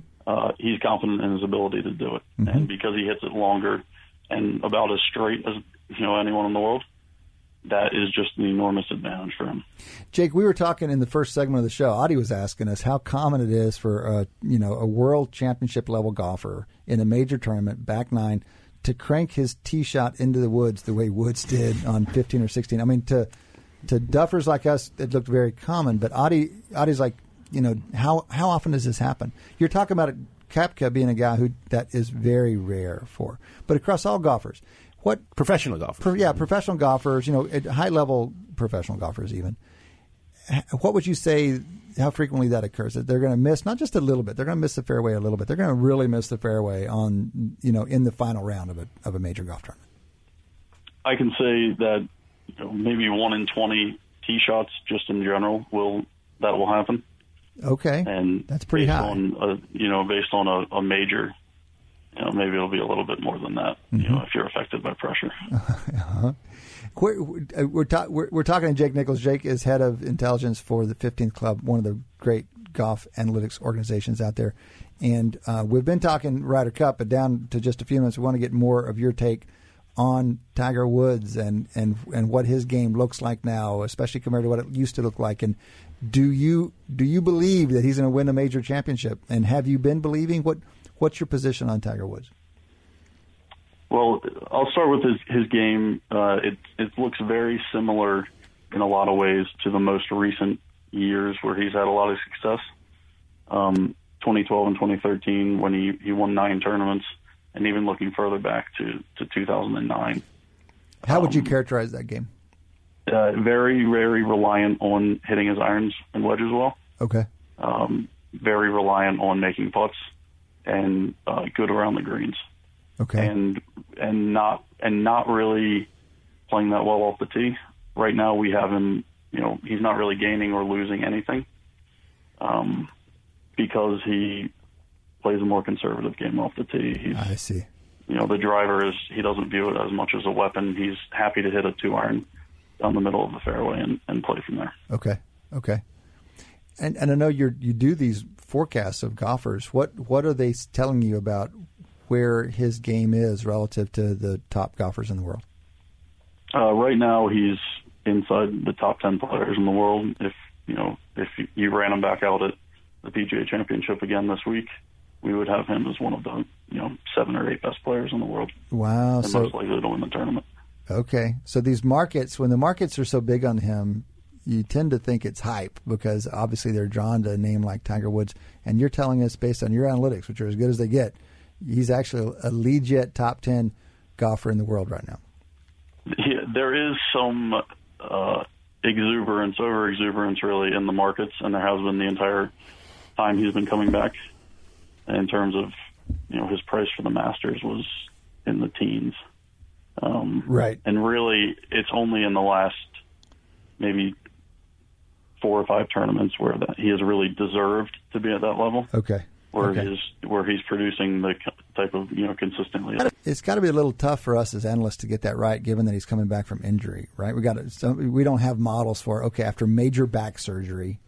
He's confident in his ability to do it. Mm-hmm. And because he hits it longer and about as straight as anyone in the world, that is just an enormous advantage for him. Jake, we were talking in the first segment of the show. Audie was asking us how common it is for a world championship level golfer in a major tournament, back nine, to crank his tee shot into the woods the way Woods did on 15 or 16. I mean, to duffers like us, it looked very common. But Audie's like, how often does this happen? You're talking about Koepka being a guy who that is very rare for, but across all golfers. What professional golfers? Professional golfers. High-level professional golfers. Even, what would you say? How frequently that occurs? That they're going to miss not just a little bit. They're going to miss the fairway a little bit. They're going to really miss the fairway on in the final round of a major golf tournament. I can say that maybe 1 in 20 tee shots just in general will happen. Okay. And that's pretty high. Based on a major, maybe it'll be a little bit more than that, mm-hmm. If you're affected by pressure. Uh-huh. We're talking to Jake Nichols. Jake is head of intelligence for the 15th Club, one of the great golf analytics organizations out there. And we've been talking Ryder Cup, but down to just a few minutes, we want to get more of your take on Tiger Woods and what his game looks like now, especially compared to what it used to look like. And do you believe that he's going to win a major championship? And have you been believing? What's your position on Tiger Woods? Well, I'll start with his game. It looks very similar in a lot of ways to the most recent years where he's had a lot of success. 2012 and 2013 when he won 9 tournaments, and even looking further back to 2009. How would you characterize that game? Very, very reliant on hitting his irons and wedges well. Okay. Very reliant on making putts and good around the greens. Okay. And not really playing that well off the tee. Right now we have him, he's not really gaining or losing anything. Because he plays a more conservative game off the tee. I see. The driver he doesn't view it as much as a weapon. He's happy to hit a 2-iron down the middle of the fairway and play from there. Okay. And I know you do these forecasts of golfers. What are they telling you about where his game is relative to the top golfers in the world? Right now, he's inside the top 10 players in the world. If you ran him back out at the PGA Championship again this week, we would have him as one of the 7 or 8 best players in the world. Wow! And most likely to win the tournament. Okay, so these markets, when the markets are so big on him, you tend to think it's hype because obviously they're drawn to a name like Tiger Woods. And you're telling us based on your analytics, which are as good as they get, he's actually a legit top 10 golfer in the world right now. Yeah, there is some over exuberance, really, in the markets, and there has been the entire time he's been coming back in terms of his price for the Masters was in the teens, right, and really it's only in the last maybe 4 or 5 tournaments where that he has really deserved to be at that level. Where he's producing the type of consistently. It's got to be a little tough for us as analysts to get that right, given that he's coming back from injury, right? We don't have models for after major back surgery,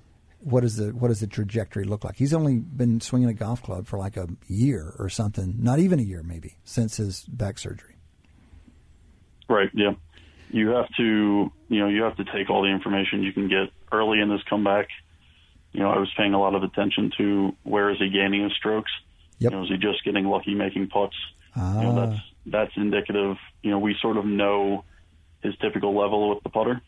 what does the trajectory look like? He's only been swinging a golf club for like a year or something, not even a year maybe, since his back surgery. Right. Yeah. You have to take all the information you can get early in this comeback. I was paying a lot of attention to where is he gaining his strokes. Yep. Is he just getting lucky making putts? That's indicative. We sort of know his typical level with the putter.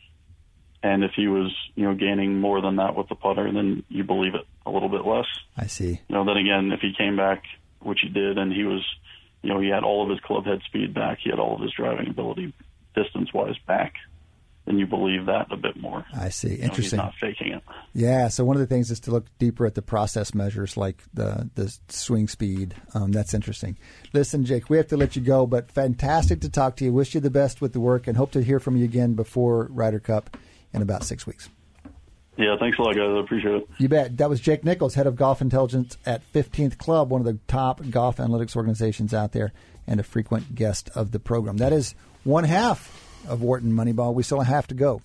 And if he was, gaining more than that with the putter, then you believe it a little bit less. I see. Then again, if he came back, which he did, and he was, he had all of his club head speed back, he had all of his driving ability distance-wise back, then you believe that a bit more. I see. Interesting. He's not faking it. Yeah, so one of the things is to look deeper at the process measures like the swing speed. That's interesting. Listen, Jake, we have to let you go, but fantastic to talk to you. Wish you the best with the work and hope to hear from you again before Ryder Cup in about 6 weeks. Yeah, thanks a lot, guys. I appreciate it. You bet. That was Jake Nichols, head of golf intelligence at 15th Club, one of the top golf analytics organizations out there and a frequent guest of the program. That is one half of Wharton Moneyball. We still have to go.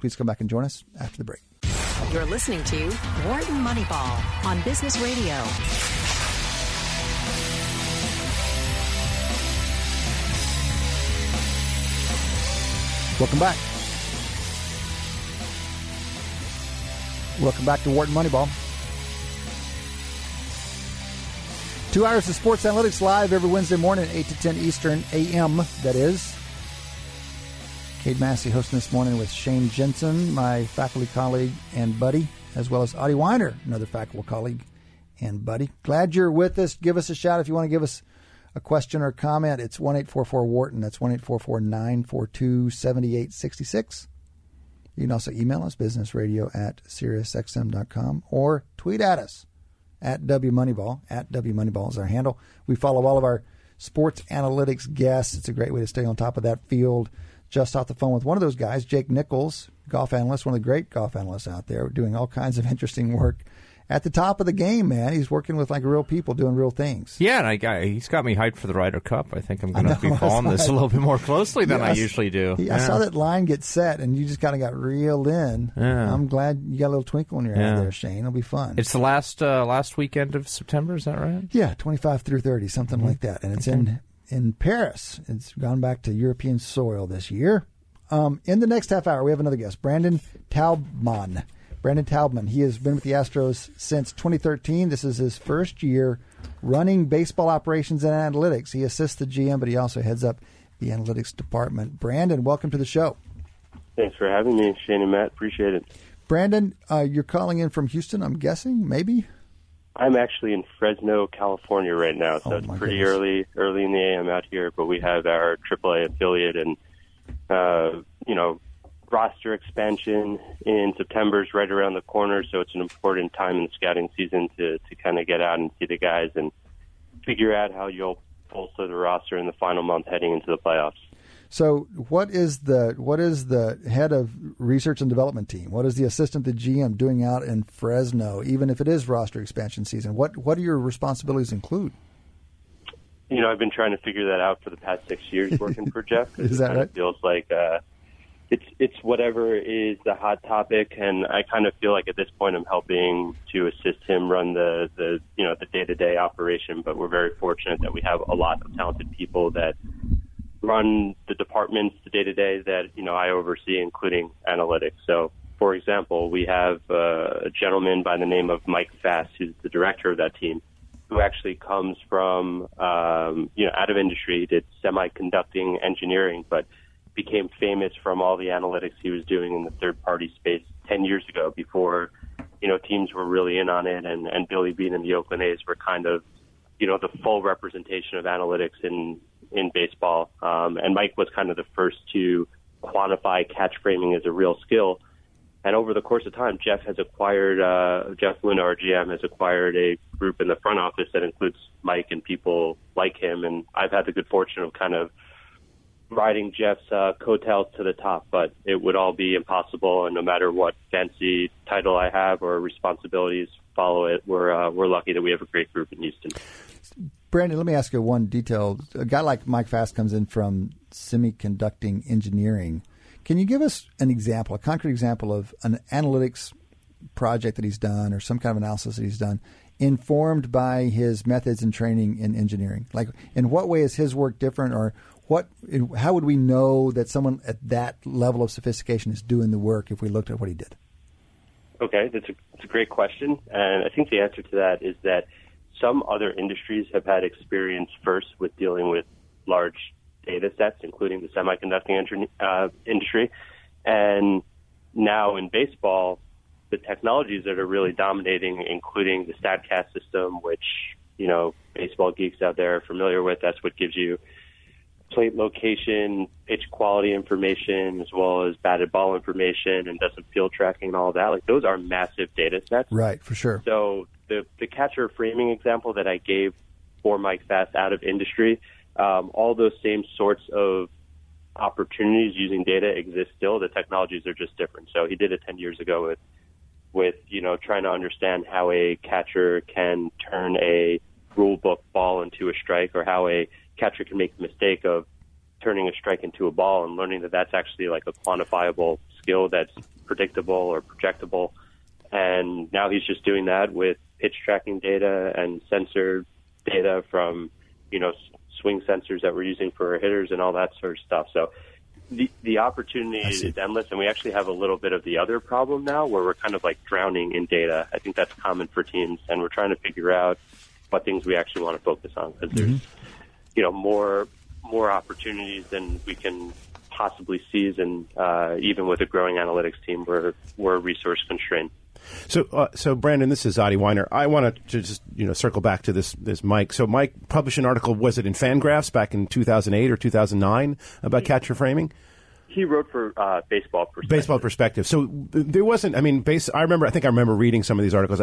Please come back and join us after the break. You're listening to Wharton Moneyball on Business Radio. Welcome back. Welcome back to Wharton Moneyball. 2 hours of sports analytics live every Wednesday morning, 8 to 10 Eastern AM, that is. Cade Massey hosting this morning with Shane Jensen, my faculty colleague and buddy, as well as Audie Weiner, another faculty colleague and buddy. Glad you're with us. Give us a shout if you want to give us a question or comment. It's 1-844-WHARTON. That's 1-844-942-7866. You can also email us, businessradio@SiriusXM.com, or tweet at us, at WMoneyball. At WMoneyball is our handle. We follow all of our sports analytics guests. It's a great way to stay on top of that field. Just off the phone with one of those guys, Jake Nichols, golf analyst, one of the great golf analysts out there, doing all kinds of interesting work at the top of the game, man. He's working with like real people doing real things. Yeah, and he's got me hyped for the Ryder Cup. I think I'm going to be following this a little bit more closely than I usually do. Yeah, I saw that line get set, and you just kind of got reeled in. Yeah. I'm glad you got a little twinkle in your eye there, Shane. It'll be fun. It's the last weekend of September, is that right? Yeah, 25 through 30, something like that. And it's in Paris. It's gone back to European soil this year. In the next half hour, we have another guest, Brandon Taubman. Brandon Taubman. He has been with the Astros since 2013. This is his first year running baseball operations and analytics. He assists the GM, but he also heads up the analytics department. Brandon, welcome to the show. Thanks for having me, Shane and Matt. Appreciate it. Brandon, you're calling in from Houston, I'm guessing, maybe? I'm actually in Fresno, California right now, so it's pretty early in the AM out here, but we have our AAA affiliate and, roster expansion in September is right around the corner, so it's an important time in the scouting season to kind of get out and see the guys and figure out how you'll bolster the roster in the final month heading into the playoffs. So what is the head of research and development team? What is the assistant to GM doing out in Fresno, even if it is roster expansion season? What do your responsibilities include? You know, I've been trying to figure that out for the past 6 years working for Jeff. Is that right? It feels like it's whatever is the hot topic, and I kind of feel like at this point I'm helping to assist him run the day-to-day operation, but we're very fortunate that we have a lot of talented people that run the departments, the day-to-day that, you know, I oversee, including analytics. So, for example, we have a gentleman by the name of Mike Fast, who's the director of that team, who actually comes from, out of industry. He did semiconducting engineering, but became famous from all the analytics he was doing in the third-party space 10 years ago before, you know, teams were really in on it, and Billy Beane and the Oakland A's were kind of, you know, the full representation of analytics in baseball. And Mike was kind of the first to quantify catch framing as a real skill. And over the course of time, Jeff Luhnow, our GM, has acquired a group in the front office that includes Mike and people like him. And I've had the good fortune of kind of riding Jeff's coattails to the top, but it would all be impossible. And no matter what fancy title I have or responsibilities follow it, we're lucky that we have a great group in Houston. Brandon, let me ask you one detail. A guy like Mike Fast comes in from semiconducting engineering. Can you give us an example, a concrete example of an analytics project that he's done or some kind of analysis that he's done informed by his methods and training in engineering? Like, in what way is his work different, or how would we know that someone at that level of sophistication is doing the work if we looked at what he did? Okay, that's a great question. And I think the answer to that is that some other industries have had experience first with dealing with large data sets, including the semiconducting industry. And now in baseball, the technologies that are really dominating, including the StatCast system, which, you know, baseball geeks out there are familiar with. That's what gives you plate location, pitch quality information, as well as batted ball information and doesn't field tracking and all that. Like, those are massive data sets. Right, for sure. So the catcher framing example that I gave for Mike Fast out of industry, all those same sorts of opportunities using data exist still. The technologies are just different. So he did it 10 years ago with you know, trying to understand how a catcher can turn a rule book ball into a strike, or how a catcher can make the mistake of turning a strike into a ball, and learning that that's actually like a quantifiable skill that's predictable or projectable. And now he's just doing that with pitch tracking data and sensor data from, you know, swing sensors that we're using for hitters and all that sort of stuff. So the opportunity is endless, and we actually have a little bit of the other problem now where we're kind of like drowning in data. I think that's common for teams, and we're trying to figure out what things we actually want to focus on, because there's, you know, more opportunities than we can possibly seize, and even with a growing analytics team, we're resource constrained. So Brandon, this is Audie Weiner. I want to just, you know, circle back to this Mike. So Mike published an article, was it in Fangraphs back in 2008 or 2009, about catcher framing? He wrote for Baseball Perspective. Baseball Perspective. So there wasn't, I mean, I remember reading some of these articles,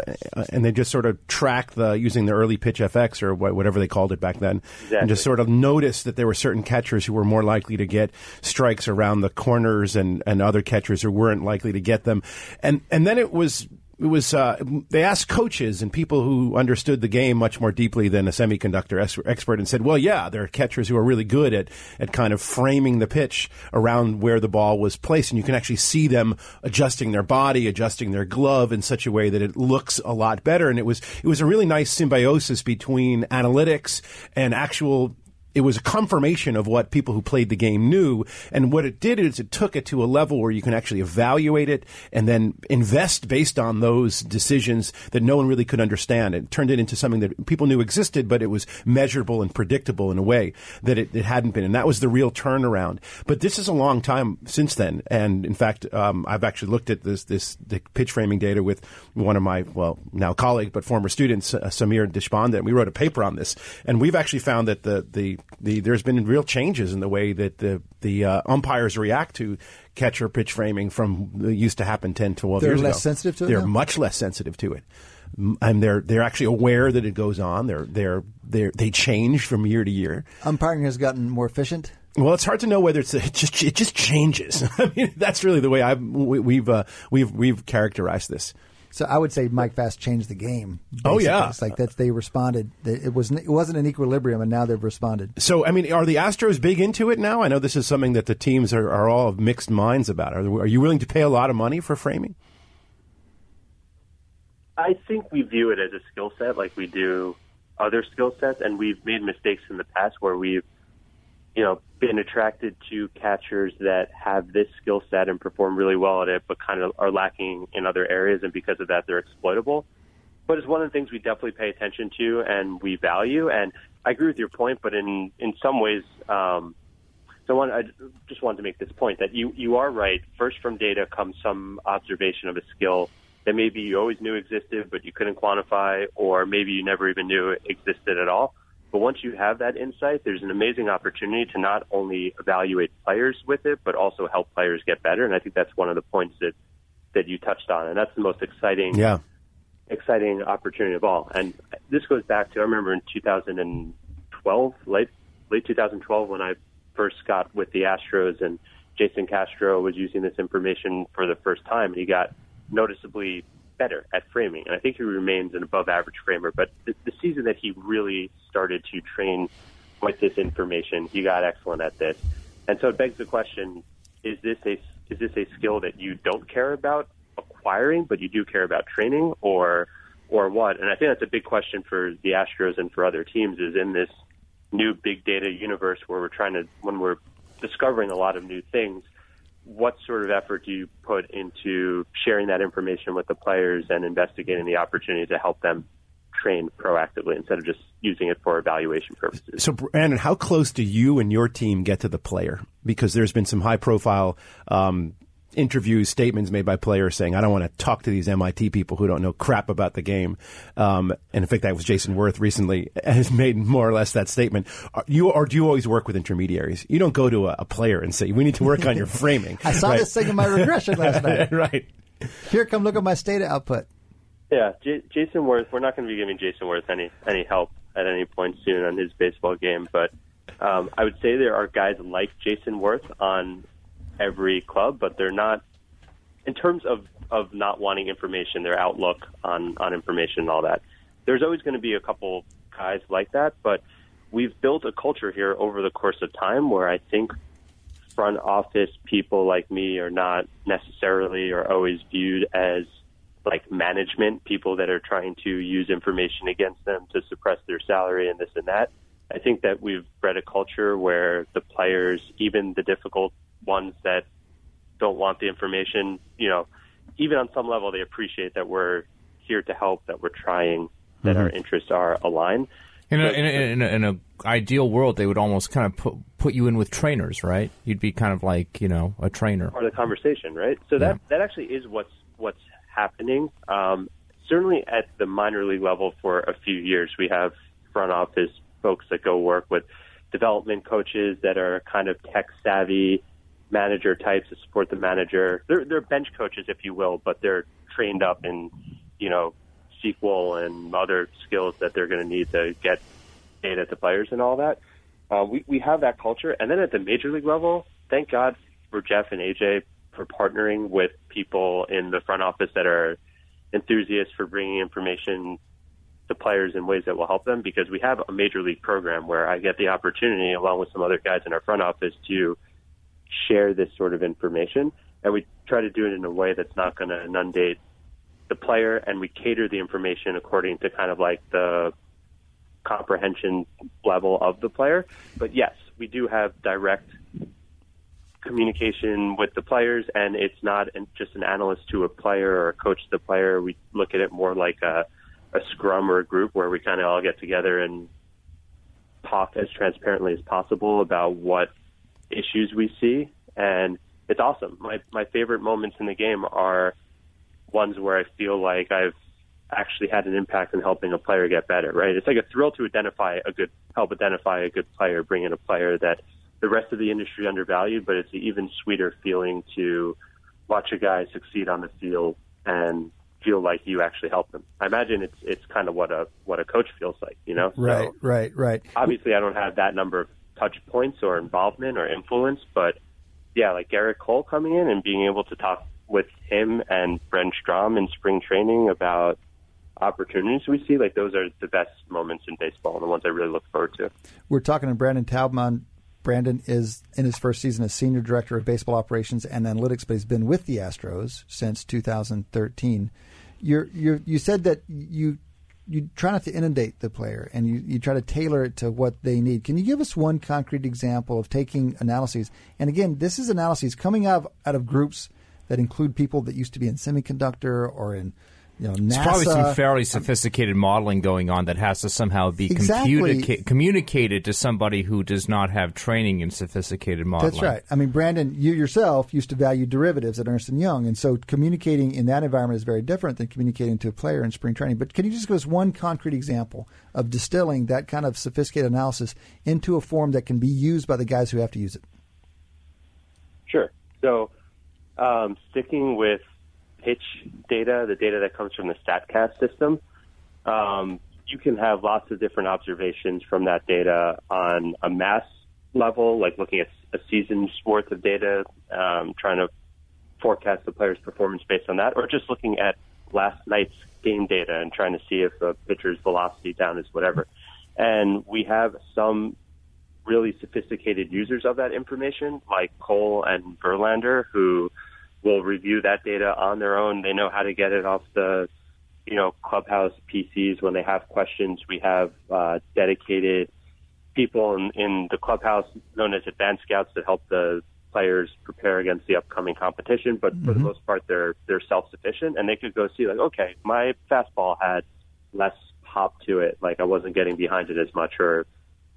and they just sort of tracked using the early pitch FX or whatever they called it back then, exactly, and just sort of noticed that there were certain catchers who were more likely to get strikes around the corners, and other catchers who weren't likely to get them. And then it was they asked coaches and people who understood the game much more deeply than a semiconductor expert and said, well, yeah, there are catchers who are really good at kind of framing the pitch around where the ball was placed. And you can actually see them adjusting their body, adjusting their glove in such a way that it looks a lot better. And it was a really nice symbiosis between analytics and actual. It was a confirmation of what people who played the game knew. And what it did is it took it to a level where you can actually evaluate it and then invest based on those decisions that no one really could understand. It turned it into something that people knew existed, but it was measurable and predictable in a way that it hadn't been. And that was the real turnaround. But this is a long time since then. And in fact, I've actually looked at the pitch framing data with one of my, well, now colleague, but former students, Samir Deshpande. And we wrote a paper on this. And we've actually found that there's been real changes in the way that the umpires react to catcher pitch framing from used to happen 10, 12 years ago. They're less sensitive to it? They're much less sensitive to it. And they're actually aware that it goes on. They change from year to year. Umpiring has gotten more efficient? Well, it's hard to know whether it just changes. I mean, that's really the way we've characterized this. So I would say Mike Fast changed the game. Basically. Oh yeah, it's like that they responded. It wasn't an equilibrium, and now they've responded. So I mean, are the Astros big into it now? I know this is something that the teams are all of mixed minds about. Are you willing to pay a lot of money for framing? I think we view it as a skill set, like we do other skill sets, and we've made mistakes in the past where we've, been attracted to catchers that have this skill set and perform really well at it, but kind of are lacking in other areas, and because of that, they're exploitable. But it's one of the things we definitely pay attention to and we value. And I agree with your point, but in some ways, I just wanted to make this point that you are right. First, from data comes some observation of a skill that maybe you always knew existed, but you couldn't quantify, or maybe you never even knew it existed at all. But once you have that insight, there's an amazing opportunity to not only evaluate players with it, but also help players get better. And I think that's one of the points that you touched on. And that's the most exciting opportunity of all. And this goes back to, I remember in 2012, late 2012, when I first got with the Astros, and Jason Castro was using this information for the first time, and he got noticeably better at framing, and I think he remains an above-average framer. But the season that he really started to train with this information, he got excellent at this. And so it begs the question: is this a skill that you don't care about acquiring, but you do care about training, or what? And I think that's a big question for the Astros and for other teams. Is in this new big data universe where when we're discovering a lot of new things, what sort of effort do you put into sharing that information with the players and investigating the opportunity to help them train proactively instead of just using it for evaluation purposes? So, Brandon, how close do you and your team get to the player? Because there's been some high-profile interviews, statements made by players saying, I don't want to talk to these MIT people who don't know crap about the game. And in fact, that was Jason Worth recently has made more or less that statement. Do you always work with intermediaries? You don't go to a player and say, we need to work on your framing. I saw this thing in my regression last night. Right. Here, come look at my data output. Yeah, Jason Worth, we're not going to be giving Jason Worth any help at any point soon on his baseball game. But I would say there are guys like Jason Worth on every club, but they're not, in terms of not wanting information, their outlook on information and all that. There's always going to be a couple guys like that, but we've built a culture here over the course of time where I think front office people like me are not necessarily or always viewed as like management, people that are trying to use information against them to suppress their salary and this and that. I think that we've bred a culture where the players, even the difficult ones that don't want the information, even on some level, they appreciate that we're here to help, that we're trying, that mm-hmm. our interests are aligned. In an ideal world, they would almost kind of put you in with trainers, right? You'd be kind of like, a trainer. Part of the conversation, right? So that actually is what's happening. Certainly at the minor league level for a few years, we have front office folks that go work with development coaches that are kind of tech-savvy, manager types to support the manager. They're bench coaches, if you will, but they're trained up in, SQL and other skills that they're going to need to get data to players and all that. We have that culture. And then at the major league level, thank God for Jeff and AJ for partnering with people in the front office that are enthusiasts for bringing information to players in ways that will help them, because we have a major league program where I get the opportunity, along with some other guys in our front office, to share this sort of information. And we try to do it in a way that's not going to inundate the player, and we cater the information according to kind of like the comprehension level of the player. But yes, we do have direct communication with the players, and it's not just an analyst to a player or a coach to the player. We look at it more like a scrum or a group where we kind of all get together and talk as transparently as possible about what issues we see. And it's awesome. My favorite moments in the game are ones where I feel like I've actually had an impact in helping a player get better, right? It's like a thrill to help identify a good player, bring in a player that the rest of the industry undervalued, but it's an even sweeter feeling to watch a guy succeed on the field and feel like you actually helped them. I imagine it's kind of what a coach feels like, you know? Right, so, right. Obviously, I don't have that number of touch points or involvement or influence, but yeah, like Garrett Cole coming in and being able to talk with him and Brent Strom in spring training about opportunities we see, like those are the best moments in baseball and the ones I really look forward to. We're talking to Brandon Taubman. Brandon is in his first season as Senior Director of Baseball Operations and Analytics, but he's been with the Astros since 2013. You said that you try not to inundate the player, and you try to tailor it to what they need. Can you give us one concrete example of taking analyses? And again, this is analyses coming out of groups that include people that used to be in semiconductor or in, you know, NASA. There's probably some fairly sophisticated modeling going on that has to somehow be communicated to somebody who does not have training in sophisticated modeling. That's right. I mean, Brandon, you yourself used to value derivatives at Ernst & Young, and so communicating in that environment is very different than communicating to a player in spring training. But can you just give us one concrete example of distilling that kind of sophisticated analysis into a form that can be used by the guys who have to use it? Sure. So sticking with pitch data, the data that comes from the StatCast system, you can have lots of different observations from that data on a mass level, like looking at a season's worth of data, trying to forecast the player's performance based on that, or just looking at last night's game data and trying to see if a pitcher's velocity down is whatever. And we have some really sophisticated users of that information, like Cole and Verlander, who will review that data on their own. They know how to get it off the, you know, clubhouse PCs when they have questions. We have dedicated people in the clubhouse known as advanced scouts that help the players prepare against the upcoming competition. But for the most part, they're self-sufficient, and they could go see, like, okay, my fastball had less pop to it, like I wasn't getting behind it as much, or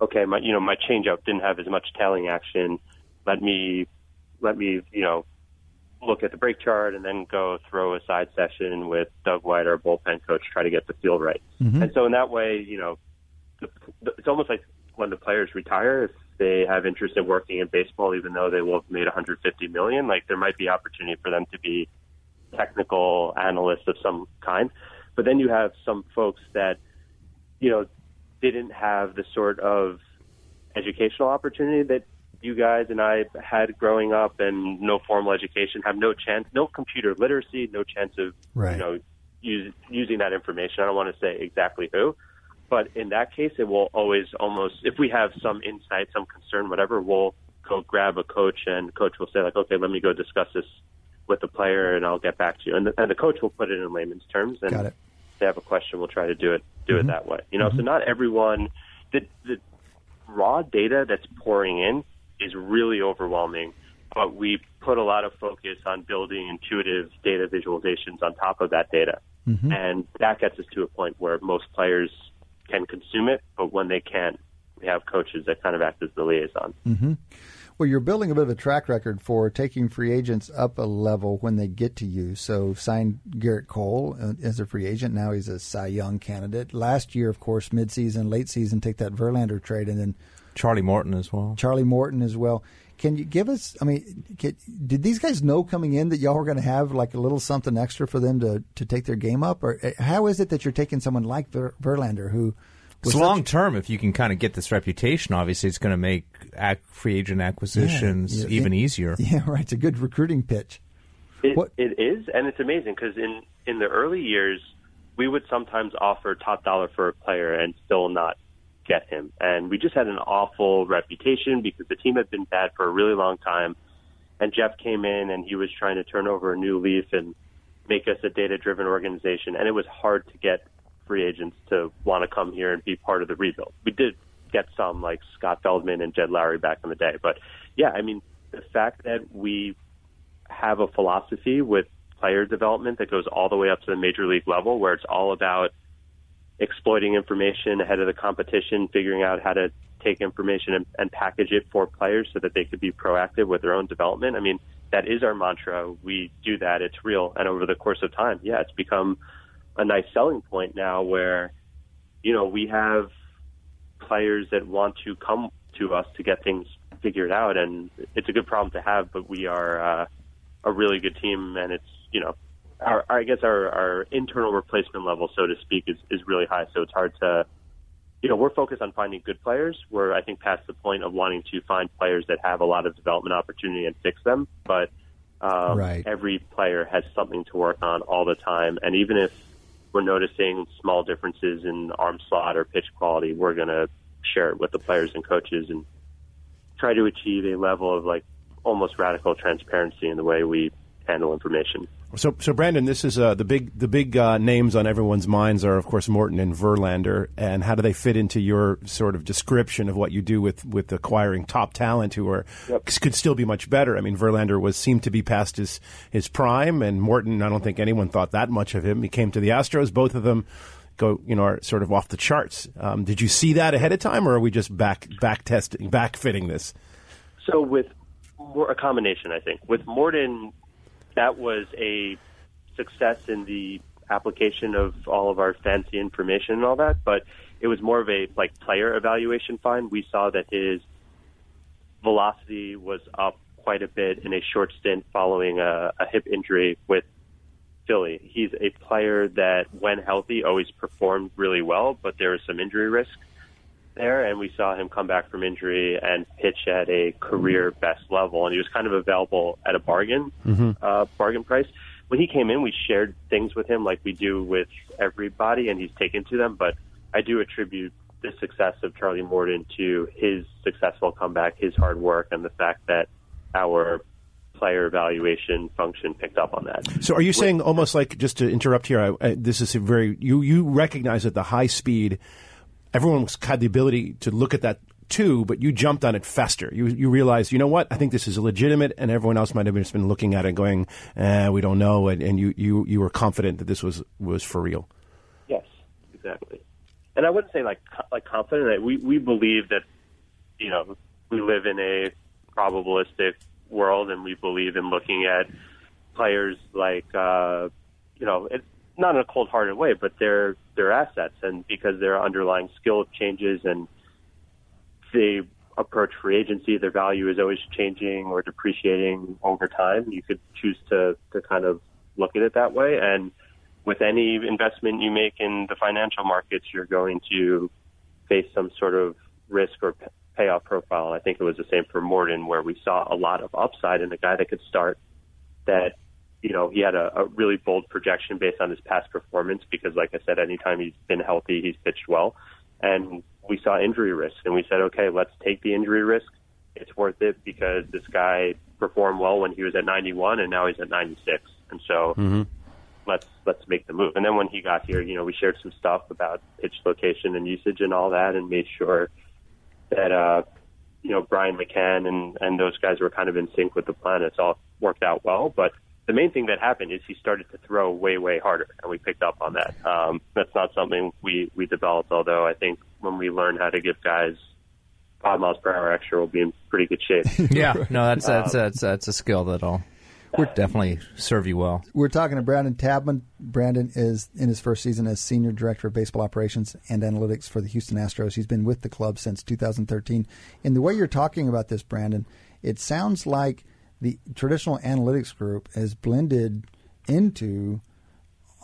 okay, my changeup didn't have as much tailing action. Let me look at the break chart and then go throw a side session with Doug White, our bullpen coach, try to get the feel right. Mm-hmm. And so in that way, it's almost like when the players retire, if they have interest in working in baseball, even though they will have made $150 million, like there might be opportunity for them to be technical analysts of some kind. But then you have some folks that, didn't have the sort of educational opportunity that you guys and I had growing up, and no formal education, have no chance, no computer literacy, no chance of, using that information. I don't want to say exactly who, but in that case, it will always almost, if we have some insight, some concern, whatever, we'll go grab a coach, and coach will say, like, okay, let me go discuss this with the player and I'll get back to you. And the coach will put it in layman's terms, and if they have a question, we'll try to do it that way. So not everyone, the raw data that's pouring in is really overwhelming, but we put a lot of focus on building intuitive data visualizations on top of that data. Mm-hmm. And that gets us to a point where most players can consume it, but when they can't, we have coaches that kind of act as the liaison. Mm-hmm. Well, you're building a bit of a track record for taking free agents up a level when they get to you. So signed Garrett Cole as a free agent. Now he's a Cy Young candidate. Last year, of course, midseason, late season, take that Verlander trade, and then Charlie Morton as well. Can you give us, did these guys know coming in that y'all were going to have like a little something extra for them to take their game up? Or how is it that you're taking someone like Verlander who... It's long term. If you can kind of get this reputation, obviously it's going to make free agent acquisitions even easier. Yeah, right. It's a good recruiting pitch. It is, and it's amazing because in in the early years, we would sometimes offer top dollar for a player and still not get him. And we just had an awful reputation because the team had been bad for a really long time. And Jeff came in and he was trying to turn over a new leaf and make us a data-driven organization. And it was hard to get free agents to want to come here and be part of the rebuild. We did get some, like Scott Feldman and Jed Lowry back in the day. But, yeah, I mean, the fact that we have a philosophy with player development that goes all the way up to the major league level, where it's all about exploiting information ahead of the competition, figuring out how to take information and package it for players so that they could be proactive with their own development. I mean, that is our mantra. We do that. It's real. And over the course of time, yeah, it's become a nice selling point now where, you know, we have players that want to come to us to get things figured out. And it's a good problem to have, but we are a really good team, and it's, you know, our internal replacement level, so to speak, is really high. So it's hard to, you know, we're focused on finding good players. We're, I think, past the point of wanting to find players that have a lot of development opportunity and fix them. But every player has something to work on all the time. And even if we're noticing small differences in arm slot or pitch quality, we're going to share it with the players and coaches and try to achieve a level of, like, almost radical transparency in the way we handle information. So Brandon, this is the big names on everyone's minds are, of course, Morton and Verlander. And how do they fit into your sort of description of what you do with acquiring top talent who are could still be much better? I mean, Verlander seemed to be past his prime, and Morton, I don't think anyone thought that much of him. He came to the Astros. Both of them are sort of off the charts. Did you see that ahead of time, or are we just backfitting this? So with a combination, I think. With Morton, that was a success in the application of all of our fancy information and all that, but it was more of a player evaluation find. We saw that his velocity was up quite a bit in a short stint following a hip injury with Philly. He's a player that, when healthy, always performed really well, but there was some injury risk there, and we saw him come back from injury and pitch at a career best level, and he was kind of available at a bargain price. When he came in, we shared things with him like we do with everybody, and he's taken to them. But I do attribute the success of Charlie Morton to his successful comeback, his hard work, and the fact that our player evaluation function picked up on that. So are you saying, almost like, just to interrupt here, this is a very, you recognize that the high speed, everyone had the ability to look at that too, but you jumped on it faster. You realized, you know what, I think this is legitimate, and everyone else might have just been looking at it going, we don't know, and you were confident that this was for real. Yes, exactly. And I wouldn't say like confident. We believe that, you know, we live in a probabilistic world, and we believe in looking at players like, you know, it's not in a cold-hearted way, but they're assets, and because their underlying skill changes and the approach free agency, their value is always changing or depreciating over time. You could choose to kind of look at it that way, and with any investment you make in the financial markets, you're going to face some sort of risk or payoff profile. I think it was the same for Morton, where we saw a lot of upside in a guy that could start that. You know, he had a really bold projection based on his past performance because, like I said, anytime he's been healthy, he's pitched well. And we saw injury risk, and we said, okay, let's take the injury risk. It's worth it because this guy performed well when he was at 91, and now he's at 96. And so let's make the move. And then when he got here, you know, we shared some stuff about pitch location and usage and all that, and made sure that, you know, Brian McCann and those guys were kind of in sync with the plan. It's all worked out well, but the main thing that happened is he started to throw way, way harder, and we picked up on that. That's not something we developed, although I think when we learn how to give guys 5 miles per hour extra, we'll be in pretty good shape. Yeah, no, that's a skill that'll definitely serve you well. We're talking to Brandon Taubman. Brandon is in his first season as Senior Director of Baseball Operations and Analytics for the Houston Astros. He's been with the club since 2013. And the way you're talking about this, Brandon, it sounds like the traditional analytics group has blended into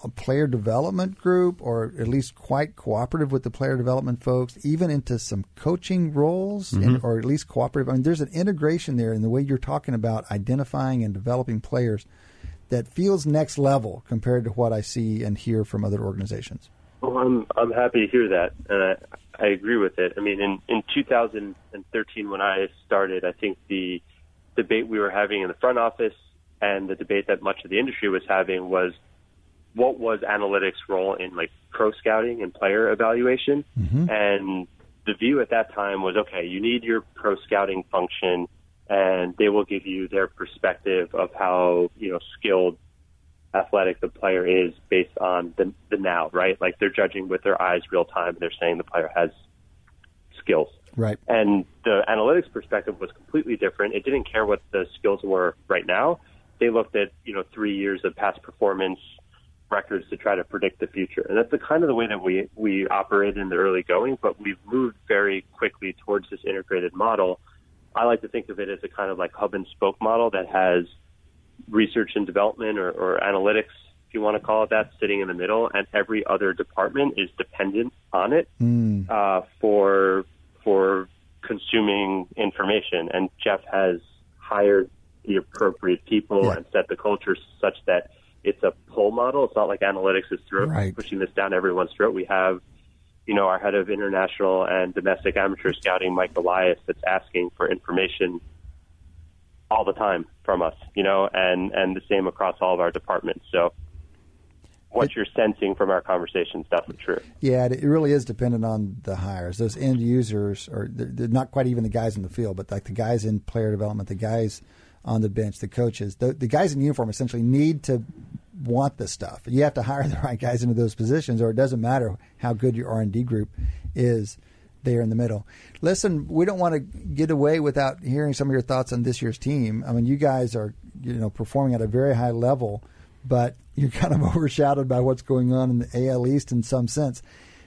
a player development group, or at least quite cooperative with the player development folks, even into some coaching roles, or at least cooperative. I mean, there's an integration there in the way you're talking about identifying and developing players that feels next level compared to what I see and hear from other organizations? Well, I'm happy to hear that, and I agree with it. I mean, in 2013 when I started, I think the debate we were having in the front office and the debate that much of the industry was having was what was analytics' role in like pro scouting and player evaluation. Mm-hmm. And the view at that time was, okay, you need your pro scouting function, and they will give you their perspective of how, you know, skilled, athletic the player is based on the now, right? Like they're judging with their eyes real time, and they're saying the player has skills. Right. And the analytics perspective was completely different. It didn't care what the skills were right now. They looked at, you know, 3 years of past performance records to try to predict the future. And that's the kind of the way that we operated in the early going, but we've moved very quickly towards this integrated model. I like to think of it as a kind of like hub and spoke model that has research and development or analytics, if you want to call it that, sitting in the middle, and every other department is dependent on it for consuming information. And Jeff has hired the appropriate people and set the culture such that it's a pull model. It's not like analytics is pushing this down everyone's throat. We have, you know, our head of international and domestic amateur scouting, Mike Elias, that's asking for information all the time from us, you know, and the same across all of our departments. So what you're sensing from our conversation is definitely true. Yeah, it really is dependent on the hires. Those end users, or they're not quite even the guys in the field, but like the guys in player development, the guys on the bench, the coaches, the guys in uniform essentially need to want this stuff. You have to hire the right guys into those positions, or it doesn't matter how good your R&D group is there in the middle. Listen, we don't want to get away without hearing some of your thoughts on this year's team. I mean, you guys are, you know, performing at a very high level, but you're kind of overshadowed by what's going on in the AL East in some sense.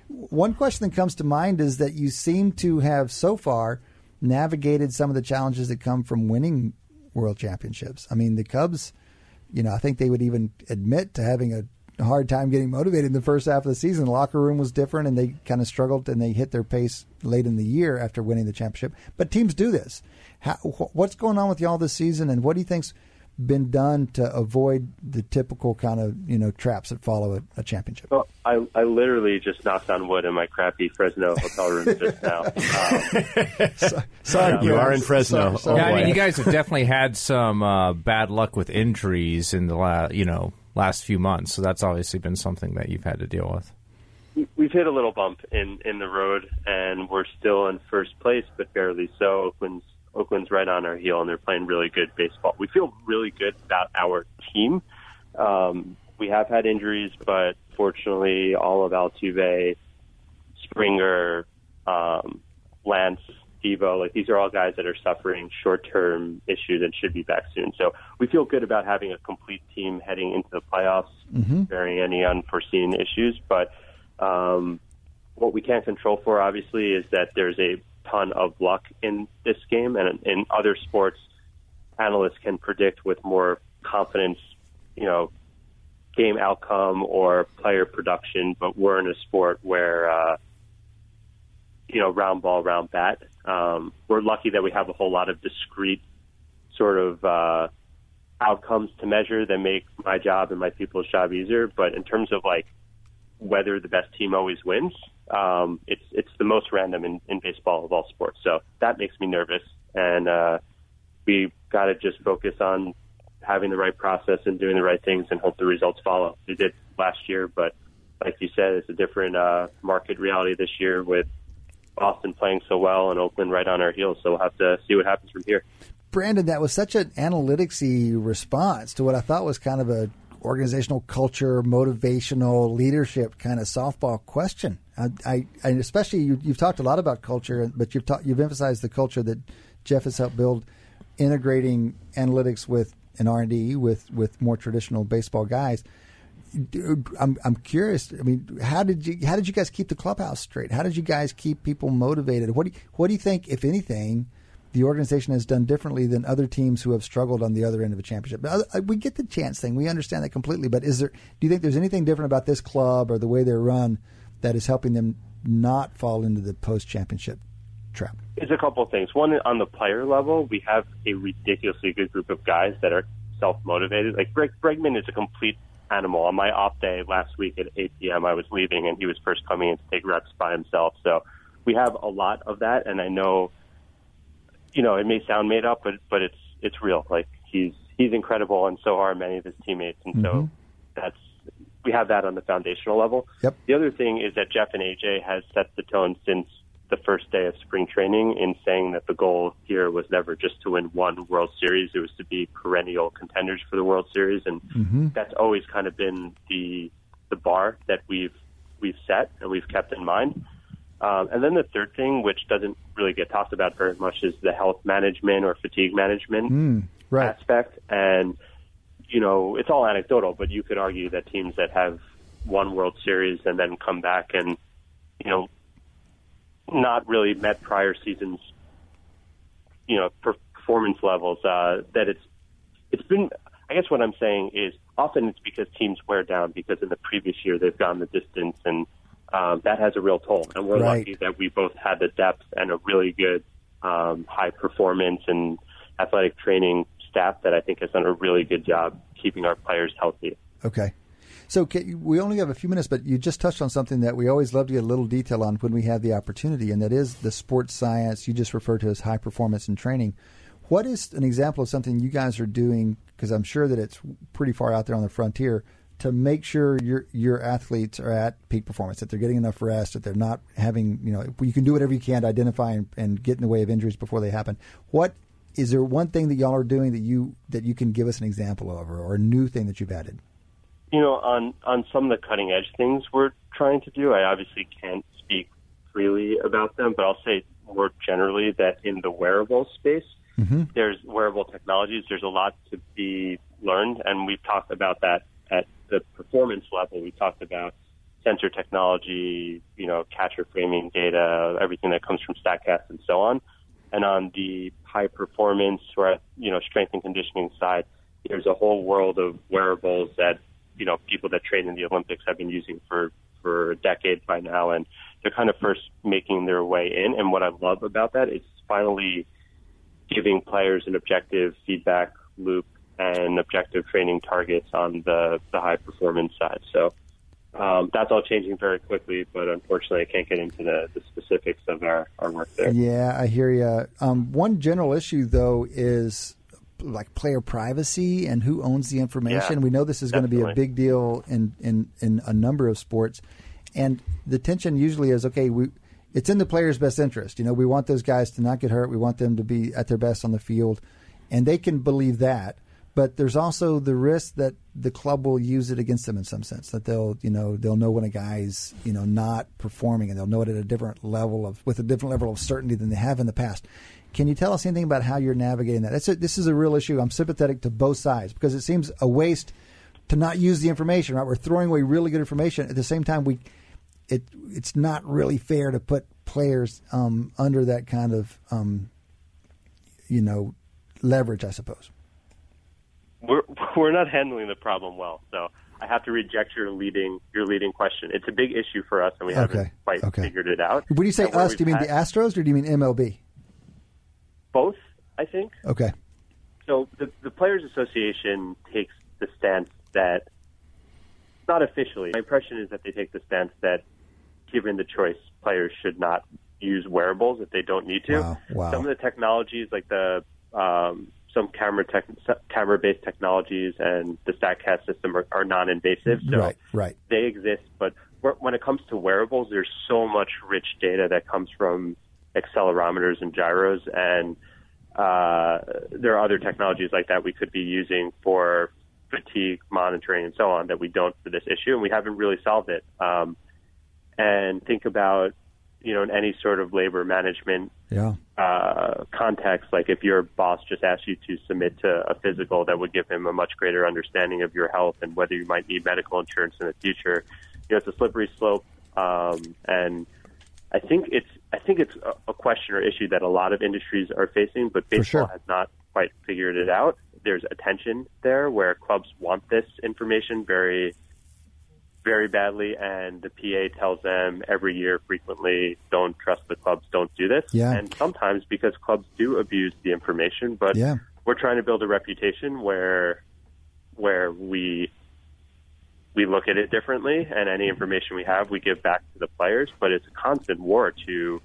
One question that comes to mind is that you seem to have so far navigated some of the challenges that come from winning World Championships. I mean, the Cubs, you know, I think they would even admit to having a hard time getting motivated in the first half of the season. The locker room was different, and they kind of struggled, and they hit their pace late in the year after winning the championship. But teams do this. What's going on with y'all this season, and what do you think's been done to avoid the typical kind of, you know, traps that follow a championship? Well, I literally just knocked on wood in my crappy Fresno hotel room just now. Sorry, you are in Fresno. Sorry. Yeah, I mean, you guys have definitely had some bad luck with injuries in the last few months, so that's obviously been something that you've had to deal with. We've hit a little bump in the road, and we're still in first place, but barely so. Oakland's right on our heel, and they're playing really good baseball. We feel really good about our team. We have had injuries, but fortunately, all of Altuve, Springer, Lance, Devo, like these are all guys that are suffering short-term issues and should be back soon. So we feel good about having a complete team heading into the playoffs, bearing any unforeseen issues. But what we can't control for, obviously, is that there's a ton of luck in this game, and in other sports analysts can predict with more confidence, you know, game outcome or player production, but we're in a sport where you know, round ball, round bat. We're lucky that we have a whole lot of discrete sort of outcomes to measure that make my job and my people's job easier, but in terms of like whether the best team always wins, it's the most random in baseball of all sports. So that makes me nervous, and we got to just focus on having the right process and doing the right things and hope the results follow. We did last year, but like you said, it's a different market reality this year with Boston playing so well and Oakland right on our heels. So we'll have to see what happens from here. Brandon, that was such an analytics-y response to what I thought was kind of a organizational culture, motivational leadership kind of softball question. I especially you've talked a lot about culture, but you've emphasized the culture that Jeff has helped build, integrating analytics with an R&D with more traditional baseball guys. I'm curious. I mean, how did you guys keep the clubhouse straight? How did you guys keep people motivated? What do you think, if anything, the organization has done differently than other teams who have struggled on the other end of a championship? We get the chance thing. We understand that completely. But do you think there's anything different about this club or the way they're run that is helping them not fall into the post-championship trap? It's a couple of things. One, on the player level, we have a ridiculously good group of guys that are self-motivated. Like, Bregman is a complete animal. On my off day last week at 8 p.m., I was leaving, and he was first coming in to take reps by himself. So we have a lot of that, and I know, you know, it may sound made up, but it's real. Like, he's incredible, and so are many of his teammates. And so we have that on the foundational level. Yep. The other thing is that Jeff and AJ has set the tone since the first day of spring training in saying that the goal here was never just to win one World Series. It was to be perennial contenders for the World Series. And that's always kind of been the bar that we've set and we've kept in mind. And then the third thing, which doesn't really get talked about very much, is the health management or fatigue management aspect. And, you know, it's all anecdotal, but you could argue that teams that have won World Series and then come back and, you know, not really met prior season's, you know, performance levels, that it's been, I guess what I'm saying is often it's because teams wear down because in the previous year they've gone the distance, and that has a real toll. And we're lucky that we both had the depth and a really good high performance and athletic training staff that I think has done a really good job keeping our players healthy. Okay. So we only have a few minutes, but you just touched on something that we always love to get a little detail on when we have the opportunity, and that is the sports science you just referred to as high performance and training. What is an example of something you guys are doing, because I'm sure that it's pretty far out there on the frontier, to make sure your athletes are at peak performance, that they're getting enough rest, that they're not having, you know, you can do whatever you can to identify and get in the way of injuries before they happen. What is there one thing that y'all are doing that you can give us an example of, or a new thing that you've added? You know, on some of the cutting-edge things we're trying to do, I obviously can't speak freely about them, but I'll say more generally that in the wearable space, there's wearable technologies. There's a lot to be learned, and we've talked about that at the performance level. We talked about sensor technology, you know, catcher framing data, everything that comes from StatCast and so on. And on the high performance or, you know, strength and conditioning side, there's a whole world of wearables that, you know, people that train in the Olympics have been using for a decade by now, and they're kind of first making their way in. And what I love about that is finally giving players an objective feedback loop and objective training targets on the high performance side. So that's all changing very quickly, but unfortunately I can't get into the specifics of our work there. Yeah, I hear you. One general issue, though, is like player privacy and who owns the information. Yeah, we know this is definitely going to be a big deal in a number of sports, and the tension usually is, okay, it's in the player's best interest. You know, we want those guys to not get hurt. We want them to be at their best on the field, and they can believe that. But there's also the risk that the club will use it against them in some sense, that they'll know when a guy's, you know, not performing, and they'll know it at a different level with a different level of certainty than they have in the past. Can you tell us anything about how you're navigating that? This is a real issue. I'm sympathetic to both sides because it seems a waste to not use the information, right? We're throwing away really good information. At the same time, it's not really fair to put players under that kind of, you know, leverage, I suppose. We're not handling the problem well, so I have to reject your leading question. It's a big issue for us, and we haven't quite figured it out. When you say us, do you mean the Astros or do you mean MLB? Both, I think. Okay. So the Players Association takes the stance that, not officially, my impression is that they take the stance that given the choice, players should not use wearables if they don't need to. Wow. Some of the technologies, like some camera-based technologies and the StatCast system are non-invasive. So they exist, but when it comes to wearables, there's so much rich data that comes from accelerometers and gyros, and there are other technologies like that we could be using for fatigue monitoring and so on that we don't for this issue, and we haven't really solved it. And think about, you know, in any sort of labor management context, like if your boss just asked you to submit to a physical that would give him a much greater understanding of your health and whether you might need medical insurance in the future, you know, it's a slippery slope. And I think it's a question or issue that a lot of industries are facing, but baseball has not quite figured it out. There's a tension there where clubs want this information very, very badly, and the PA tells them every year frequently, don't trust the clubs, don't do this. Yeah. And sometimes because clubs do abuse the information, but we're trying to build a reputation where we look at it differently, and any information we have, we give back to the players. But it's a constant war to, you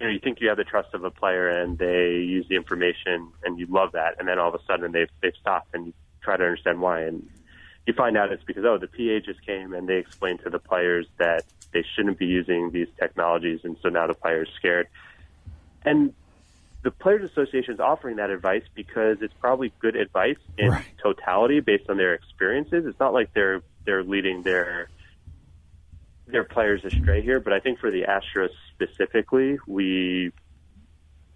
know, you think you have the trust of a player and they use the information and you love that, and then all of a sudden they've stopped and you try to understand why. And you find out it's because, the PA just came and they explained to the players that they shouldn't be using these technologies, and so now the player's scared. And the Players Association is offering that advice because it's probably good advice in totality based on their experiences. It's not like they're leading their players astray here, but I think for the Astros specifically, we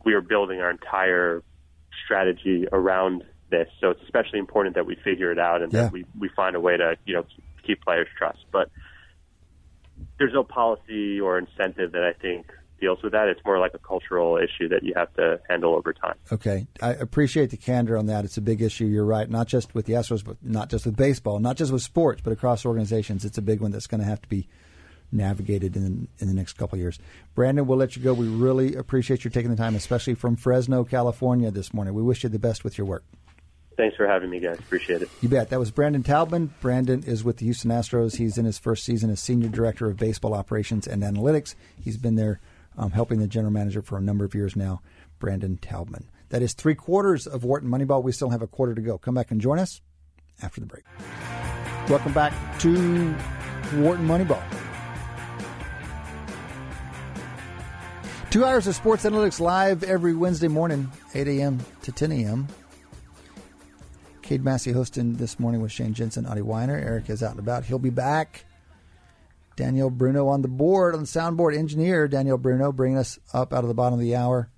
are building our entire strategy around this. So it's especially important that we figure it out and that we find a way to, keep players' trust. But there's no policy or incentive that I think deals with that. It's more like a cultural issue that you have to handle over time. Okay. I appreciate the candor on that. It's a big issue. You're right. Not just with the Astros, but not just with baseball, not just with sports, but across organizations. It's a big one that's going to have to be navigated in the next couple of years. Brandon, we'll let you go. We really appreciate you taking the time, especially from Fresno, California this morning. We wish you the best with your work. Thanks for having me, guys. Appreciate it. You bet. That was Brandon Taubman. Brandon is with the Houston Astros. He's in his first season as Senior Director of Baseball Operations and Analytics. He's been there helping the general manager for a number of years now, Brandon Taubman. That is 3/4 of Wharton Moneyball. We still have a quarter to go. Come back and join us after the break. Welcome back to Wharton Moneyball. 2 hours of sports analytics live every Wednesday morning, 8 a.m. to 10 a.m. Cade Massey hosting this morning with Shane Jensen, Audie Weiner. Eric is out and about. He'll be back. Daniel Bruno on the board, on the soundboard, engineer Daniel Bruno, bringing us up out of the bottom of the hour.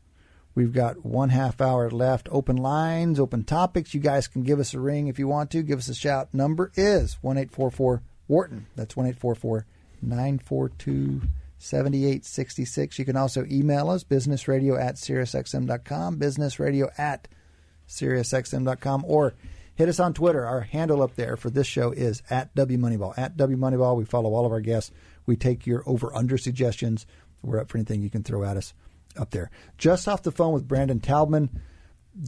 We've got 1/2 hour left. Open lines, open topics. You guys can give us a ring if you want to. Give us a shout. Number is 1-844-WHARTON. That's 1-844-942-7866. You can also email us, businessradio@SiriusXM.com, businessradio@SiriusXM.com, or hit us on Twitter. Our handle up there for this show is @WMoneyball. @WMoneyball. We follow all of our guests. We take your over-under suggestions. We're up for anything you can throw at us up there. Just off the phone with Brandon Taubman.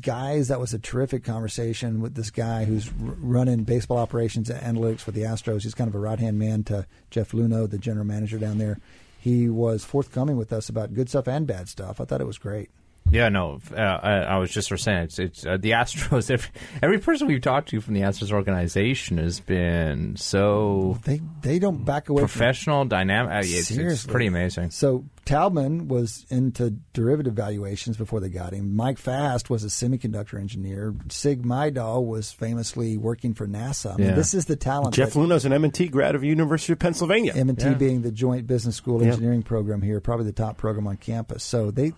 Guys, that was a terrific conversation with this guy who's running baseball operations and analytics for the Astros. He's kind of a right-hand man to Jeff Luhnow, the general manager down there. He was forthcoming with us about good stuff and bad stuff. I thought it was great. Yeah, no, I was just saying, it's the Astros, every person we've talked to from the Astros organization has been so... They don't back away professional, from... dynamic. It's pretty amazing. So Taubman was into derivative valuations before they got him. Mike Fast was a semiconductor engineer. Sig Meidel was famously working for NASA. I mean, this is the talent. Jeff Luhnow's an M&T grad of University of Pennsylvania. M&T being the Joint Business School Engineering Program here, probably the top program on campus. So they've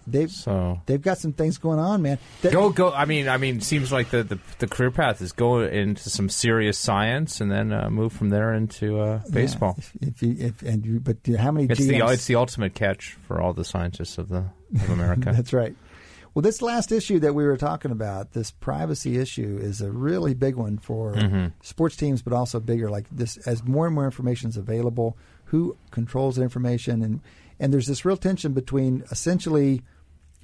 They've got some things going on, man. Go! I mean, seems like the career path is go into some serious science and then move from there into baseball. Yeah, but how many? It's GMs? It's the ultimate catch for all the scientists of America. That's right. Well, this last issue that we were talking about, this privacy issue, is a really big one for sports teams, but also bigger. Like this, as more and more information is available, who controls the information, and there's this real tension between essentially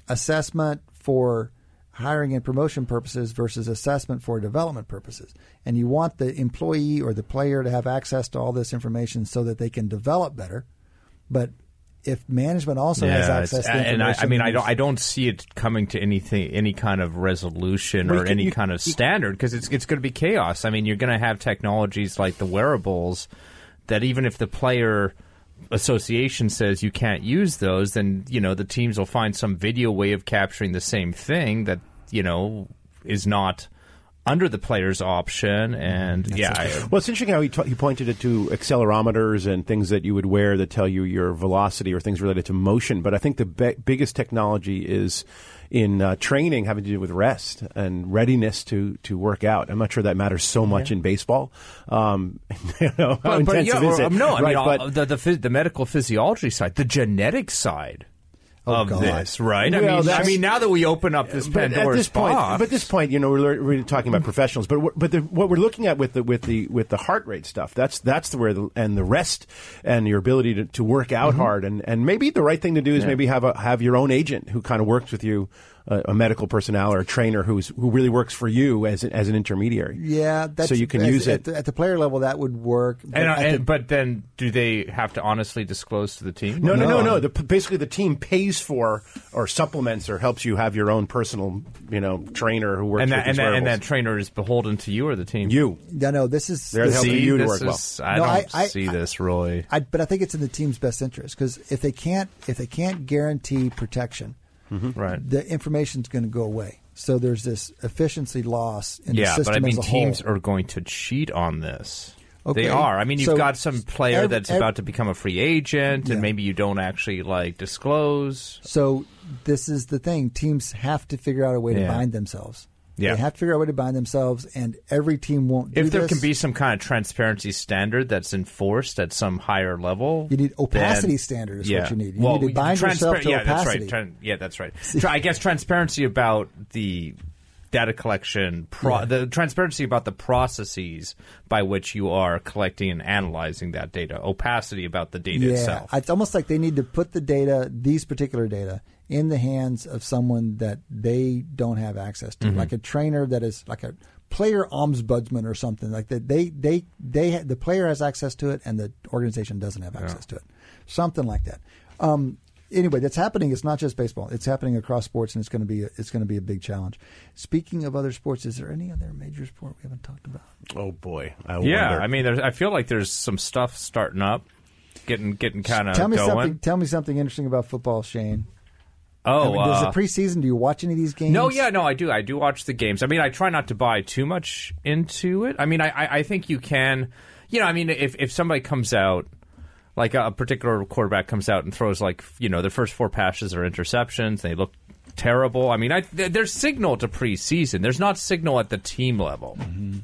assessment for hiring and promotion purposes versus assessment for development purposes. And you want the employee or the player to have access to all this information so that they can develop better. But if management also has access to information... And I don't see it coming to anything, any kind of resolution or any kind of standard, because it's going to be chaos. I mean, you're going to have technologies like the wearables that even if the player... association says you can't use those, then the teams will find some video way of capturing the same thing that is not under the player's option. And well, it's interesting how he pointed it to accelerometers and things that you would wear that tell you your velocity or things related to motion. But I think the biggest technology is in training, having to do with rest and readiness to work out. I'm not sure that matters so much in baseball. How intensive is it? No, right? The medical physiology side, the genetic side of this, right? Well, I mean, now that we open up this Pandora's box. But at this point, we're talking about professionals. But what we're looking at with the heart rate stuff, that's where and the rest and your ability to work out hard, and maybe the right thing to do is maybe have your own agent who kind of works with you a medical personnel or a trainer who really works for you as an intermediary. Yeah, that's, so you can use it at the player level. That would work. But then, do they have to honestly disclose to the team? No. Basically, the team pays for or supplements or helps you have your own personal, trainer who works. And that trainer is beholden to you or the team. You. No. This is they're helping you to work well. I don't see this really. But I think it's in the team's best interest because if they can't guarantee protection. Mm-hmm. Right. The information's going to go away. So there's this efficiency loss in the system as a whole. Teams are going to cheat on this. Okay. They are. You've got some player that's about to become a free agent, and maybe you don't actually disclose. So this is the thing. Teams have to figure out a way to bind themselves. Yeah. They have to figure out a way to bind themselves, and every team won't do this. If there can be some kind of transparency standard that's enforced at some higher level. You need opacity standard is what you need. You need to bind yourself to opacity. That's right. I guess transparency about the data collection, the transparency about the processes by which you are collecting and analyzing that data, opacity about the data itself. It's almost like they need to put these particular data, in the hands of someone that they don't have access to, like a trainer that is like a player ombudsman or something like that. The player has access to it, and the organization doesn't have access to it, something like that. Anyway, that's happening. It's not just baseball; it's happening across sports, and it's going to be a big challenge. Speaking of other sports, is there any other major sport we haven't talked about? Oh boy, I wonder. I feel like there's some stuff starting up, getting kind of going. Tell me something interesting about football, Shane. There's a preseason. Do you watch any of these games? No, I do. I do watch the games. I try not to buy too much into it. I think you can. If somebody comes out, like a particular quarterback comes out and throws the first four passes are interceptions. They look terrible. There's signal to preseason. There's not signal at the team level. Mm-hmm.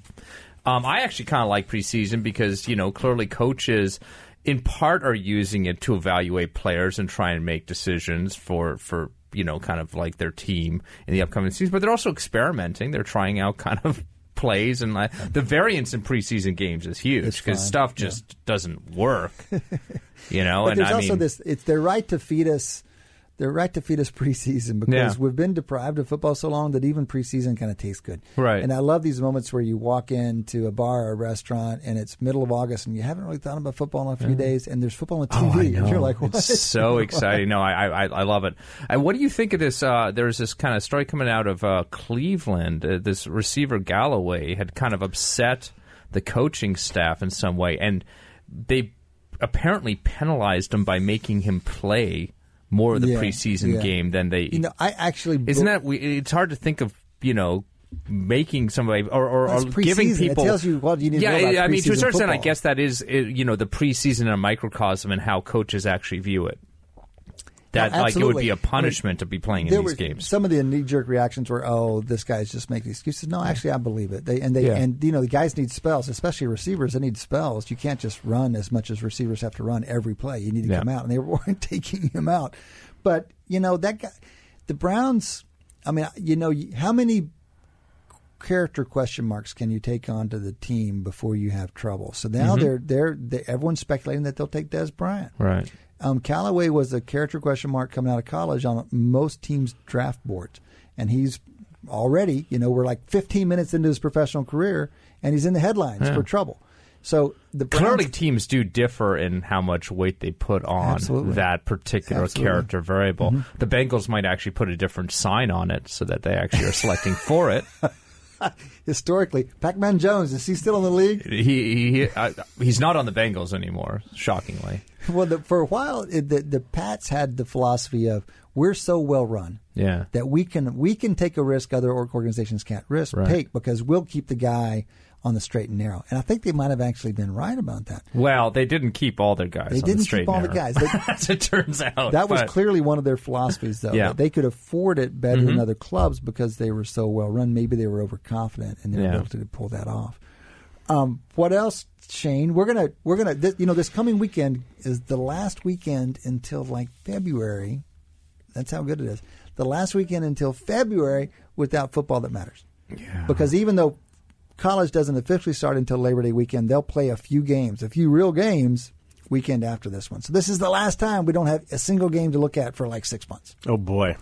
I actually kind of like preseason because clearly coaches, in part, are using it to evaluate players and try and make decisions for their team in the upcoming season. But they're also experimenting. They're trying out kind of plays. And the variance in preseason games is huge because stuff just doesn't work. But there's also this. It's their right to feed us. They're right to feed us preseason because we've been deprived of football so long that even preseason kind of tastes good. Right. And I love these moments where you walk into a bar or a restaurant and it's middle of August and you haven't really thought about football in a few days and there's football on TV. And you're like, what? It's so exciting. No, I love it. What do you think of this? There's this kind of story coming out of Cleveland. This receiver Galloway had kind of upset the coaching staff in some way, and they apparently penalized him by making him play more of the preseason game than they. I actually isn't that weird? It's hard to think of making somebody or giving people. It tells you what you need. Yeah, to know about to a certain extent, I guess that is the preseason in a microcosm and how coaches actually view it. That it would be a punishment to be playing in these games. Some of the knee-jerk reactions were, this guy's just making excuses. No, actually, I believe it. The guys need spells, especially receivers. They need spells. You can't just run as much as receivers have to run every play. You need to come out, and they weren't taking him out. But that guy, the Browns. How many character question marks can you take onto the team before you have trouble? So now everyone's speculating that they'll take Dez Bryant, right? Callaway was a character question mark coming out of college on most teams' draft boards. And he's already, we're like 15 minutes into his professional career, and he's in the headlines for trouble. So the clearly teams do differ in how much weight they put on that particular character variable. Mm-hmm. The Bengals might actually put a different sign on it so that they actually are selecting for it. Historically, Pac-Man Jones, is he still in the league? He's not on the Bengals anymore, shockingly. Well, for a while, the Pats had the philosophy of we're so well run that we can take a risk other organizations can't take because we'll keep the guy on the straight and narrow. And I think they might have actually been right about that. Well, they didn't keep all their guys on the straight and narrow. They didn't keep all the guys. As it turns out. That was clearly one of their philosophies, though. That they could afford it better than other clubs because they were so well run. Maybe they were overconfident and their ability to pull that off. What else, Shane? We're gonna. This coming weekend is the last weekend until February. That's how good it is. The last weekend until February without football that matters. Yeah. Because even though college doesn't officially start until Labor Day weekend, they'll play a few real games weekend after this one. So this is the last time we don't have a single game to look at for like 6 months. Oh, boy.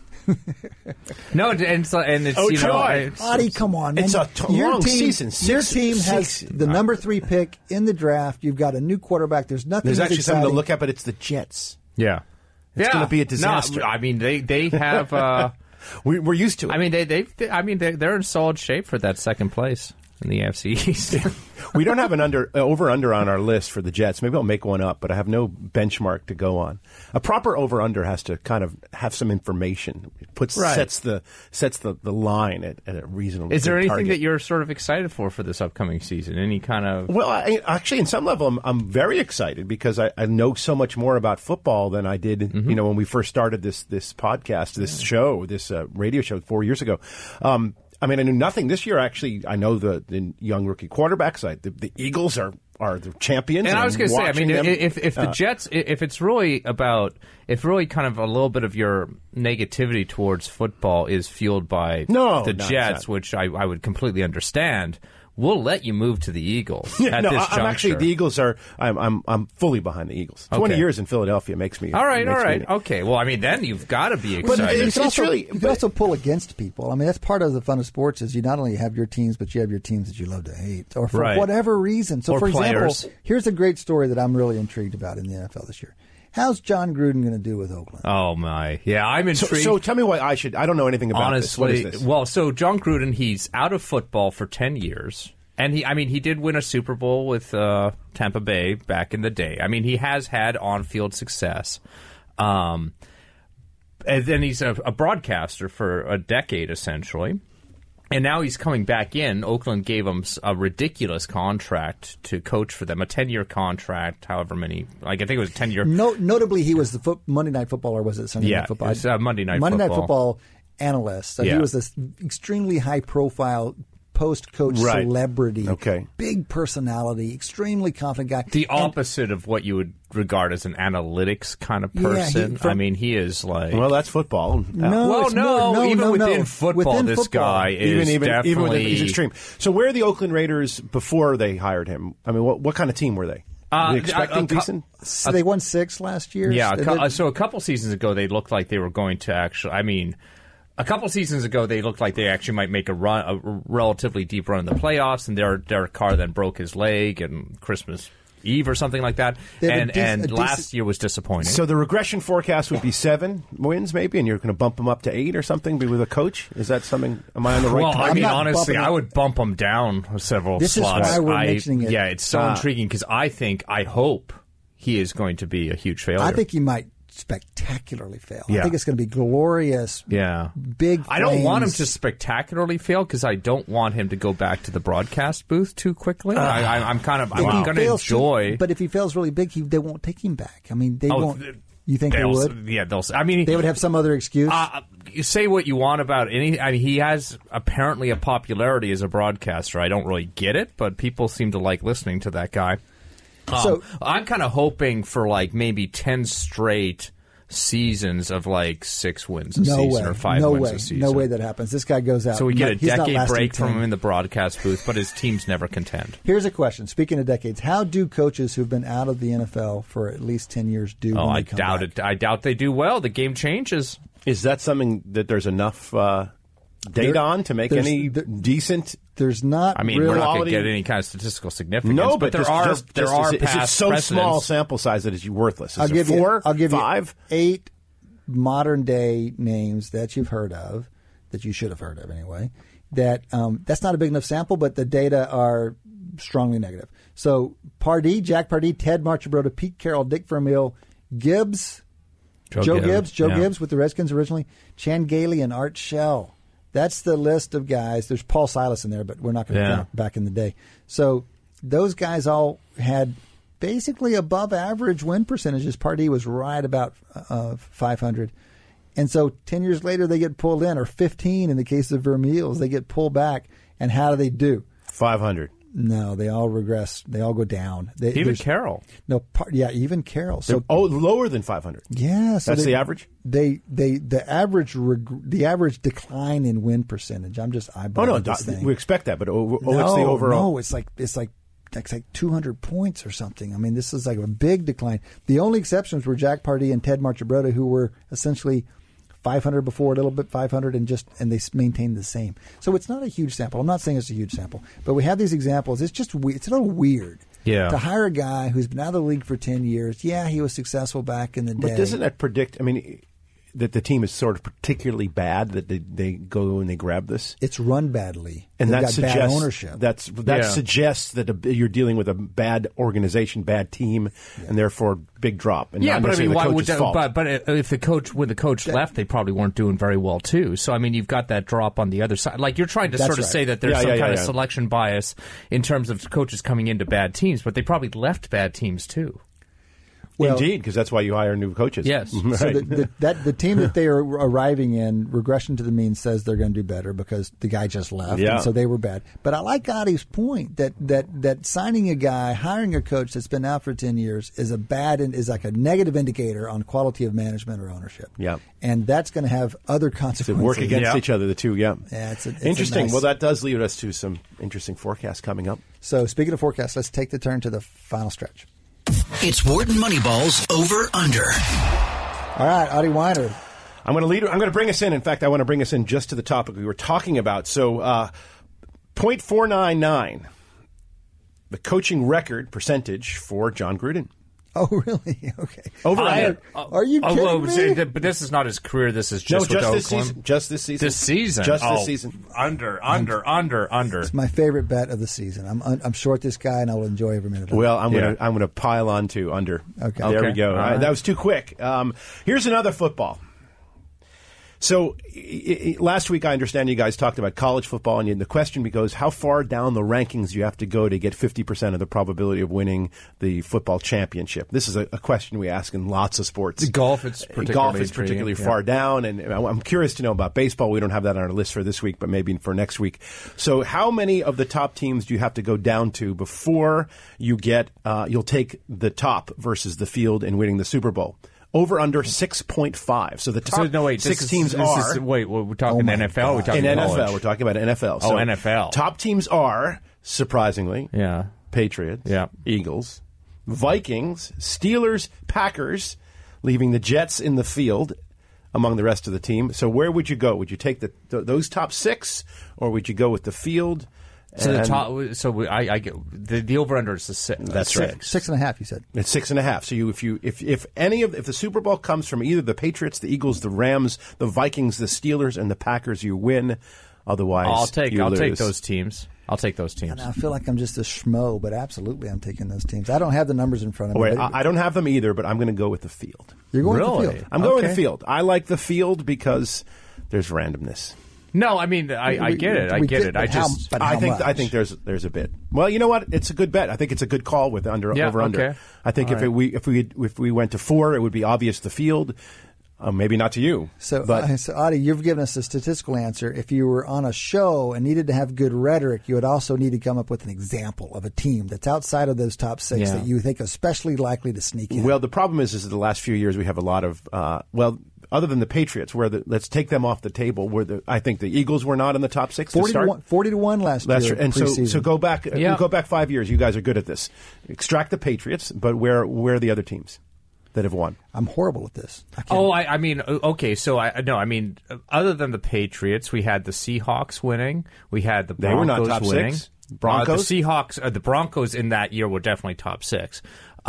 No, and it's, oh, you know, Audie, come on, man. It's a long season. Your team has the number 3 pick in the draft. You've got a new quarterback. There's nothing. There's actually exciting. Something to look at, but it's the Jets. Yeah, it's going to be a disaster. No, I mean, they have. We're used to it. I mean, they're in solid shape for that second place in the AFC East. We don't have an over-under on our list for the Jets. Maybe I'll make one up, but I have no benchmark to go on. A proper over-under has to kind of have some information. It sets the line at a reasonable target. Is there anything that you're sort of excited for this upcoming season? Any kind of... Well, actually, in some level, I'm very excited because I know so much more about football than I did, mm-hmm. you know, when we first started this podcast, this show, this radio show 4 years ago. I mean, I knew nothing this year. Actually, I know the young rookie quarterbacks. The Eagles are the champions. And I was going to say, I mean, them, if the Jets, if it's really about, if really kind of a little bit of your negativity towards football is fueled by the Jets, which I would completely understand. We'll let you move to the Eagles at this juncture. The Eagles are. I'm fully behind the Eagles. 20 years in Philadelphia makes me. All right. Okay. Well, I mean, then you've got to be excited. But you can also pull against people. I mean, that's part of the fun of sports is you not only have your teams, but you have your teams that you love to hate, or for whatever reason. So, for example, here's a great story that I'm really intrigued about in the NFL this year. How's John Gruden going to do with Oakland? Oh, my. Yeah, I'm intrigued. So tell me why I should. I don't know anything about this. Honestly, what is this? Well, so John Gruden, he's out of football for 10 years. And he did win a Super Bowl with Tampa Bay back in the day. I mean, he has had on-field success. And then he's a broadcaster for a decade, essentially. And now he's coming back in. Oakland gave him a ridiculous contract to coach for them, a 10-year contract, however many. Like, I think it was a 10-year. Notably, he was the Monday Night Football, or was it Sunday Night Football? Yeah, it was Monday Night Football analyst. So he was this extremely high-profile post-coach celebrity. Okay. Big personality, extremely confident guy. The opposite of what you would regard as an analytics kind of person. I mean, he is like... Well, that's football. Within football, this guy is definitely... He's extreme. So where are the Oakland Raiders before they hired him? I mean, what kind of team were they? Were they expecting decent? So they won 6 last year? Yeah, so a couple seasons ago, they looked like they were going to actually... I mean... A couple seasons ago, they looked like they actually might make a relatively deep run in the playoffs, and Derek Carr then broke his leg and Christmas Eve or something like that, and last year was disappointing. So the regression forecast would be 7 wins, maybe, and you're going to bump them up to 8 or something with a coach? Is that something? Am I on the right track? Well, I mean, honestly, I would bump them down several slots. This is why we're mentioning it. Yeah, it's so intriguing because I hope he is going to be a huge failure. I think he might spectacularly fail. Yeah. I think it's going to be glorious. Yeah. Big flames. I don't want him to spectacularly fail because I don't want him to go back to the broadcast booth too quickly. I'm going to enjoy. But if he fails really big, they won't take him back. I mean, they won't. You think they would? Yeah, they'll. I mean, they would have some other excuse. You say what you want about any. I mean, he has apparently a popularity as a broadcaster. I don't really get it, but people seem to like listening to that guy. So I'm kind of hoping for like maybe 10 straight seasons of like 6 wins a season or 5 wins a season. No way that happens. This guy goes out. So we get a decade break from him in the broadcast booth, but his teams never contend. Here's a question. Speaking of decades, how do coaches who've been out of the NFL for at least 10 years do when they come back? I doubt they do well. The game changes. Is that something that there's enough data on to make any decent... There's not. I mean, we're not going to get any kind of statistical significance. No, but there are past precedents. It's so small sample size that it's worthless. Is it 4? I'll give 5? You 8 modern day names that you've heard of, that you should have heard of anyway. That's not a big enough sample, but the data are strongly negative. So Pardee, Jack Pardee, Ted Marchibroda, Pete Carroll, Dick Vermeil, Gibbs, Joe Gibbs with the Redskins originally, Chan Gailey, and Art Shell. That's the list of guys. There's Paul Silas in there, but we're not going to count back in the day. So those guys all had basically above average win percentages. Pardee was right about 500. And so 10 years later, they get pulled in, or 15 in the case of Vermeils. They get pulled back. And how do they do? 500. No, they all regress. They all go down. Even Carroll. No, even Carroll. So lower than 500. Yeah, so that's the average. The average decline in win percentage. I'm just eyeballing this thing. We expect that, but what's the overall? No, it's like that's like 200 points or something. I mean, this is like a big decline. The only exceptions were Jack Pardee and Ted Marchibroda, who were essentially 500 before, a little bit 500, and they maintained the same. So it's not a huge sample. I'm not saying it's a huge sample, but we have these examples. It's just it's a little weird. Yeah. To hire a guy who's been out of the league for 10 years. Yeah, he was successful back in the day. But doesn't that predict, I mean, that the team is sort of particularly bad, that they go and they grab this? It's run badly. And that suggests bad ownership. That suggests that you're dealing with a bad organization, bad team, and therefore big drop. And yeah, but I mean, why would that? But if the coach, when the coach left, they probably weren't doing very well too. So I mean, you've got that drop on the other side. Like you're trying to say that there's some kind of selection bias in terms of coaches coming into bad teams, but they probably left bad teams too. Well, indeed, because that's why you hire new coaches. Yes. Right. So the team that they are arriving in, regression to the mean says they're going to do better because the guy just left, and so they were bad. But I like Audie's point that signing a guy, hiring a coach that's been out for 10 years is like a negative indicator on quality of management or ownership. Yeah. And that's going to have other consequences. They work against each other, the two, Yeah, it's interesting. Well, that does lead us to some interesting forecasts coming up. So speaking of forecasts, let's take the turn to the final stretch. It's Wharton Moneyball's Over Under. All right, Audie Weiner. I'm going to bring us in. In fact, I want to bring us in just to the topic we were talking about. So, .499, the coaching record percentage for John Gruden. Oh, really? Okay. Over under. Are you kidding me? But this is not his career. This is just this season. Just this season. This season. Under. It's my favorite bet of the season. I'm short this guy, and I will enjoy every minute of it. Well, I'm gonna pile on to under. Okay. There we go. Right. That was too quick. Here's another football. So last week, I understand you guys talked about college football, and the question becomes how far down the rankings you have to go to get 50% of the probability of winning the football championship. This is a question we ask in lots of sports. Golf is particularly far down, and I'm curious to know about baseball. We don't have that on our list for this week, but maybe for next week. So how many of the top teams do you have to go down to before you get you'll take the top versus the field in winning the Super Bowl? Over under 6.5. So the top six teams are. We're talking NFL. We're talking college. We're talking about NFL. So NFL. Top teams are, surprisingly, Patriots, Eagles, Vikings, Steelers, Packers, leaving the Jets in the field among the rest of the team. So where would you go? Would you take those top six, or would you go with the field? So the top, I get the over under is the six. That's right, 6.5. You said it's 6.5. So if the Super Bowl comes from either the Patriots, the Eagles, the Rams, the Vikings, the Steelers, and the Packers, you win. Otherwise, I'll take those teams. I'll take those teams. And I feel like I'm just a schmo, but absolutely I'm taking those teams. I don't have the numbers in front of me. I don't have them either, but I'm going to go with the field. You're going with the field. I'm going with the field. I like the field because there's randomness. No, I mean, I get it. I get it. I think there's a bit. Well, you know what? It's a good bet. I think it's a good call with over under. I think if we went to four, it would be obvious the field. Maybe not to you. So, Audie, you've given us a statistical answer. If you were on a show and needed to have good rhetoric, you would also need to come up with an example of a team that's outside of those top six that you think especially likely to sneak in. Well, the problem is the last few years we have a lot of other than the Patriots, let's take them off the table. I think the Eagles were not in the top six. 40 to 1 last year. And so go back. Go back 5 years. You guys are good at this. Extract the Patriots, but where are the other teams that have won? I'm horrible at this. Other than the Patriots, we had the Seahawks winning. We had the Broncos winning. They were not top six. Broncos, the Broncos in that year were definitely top six.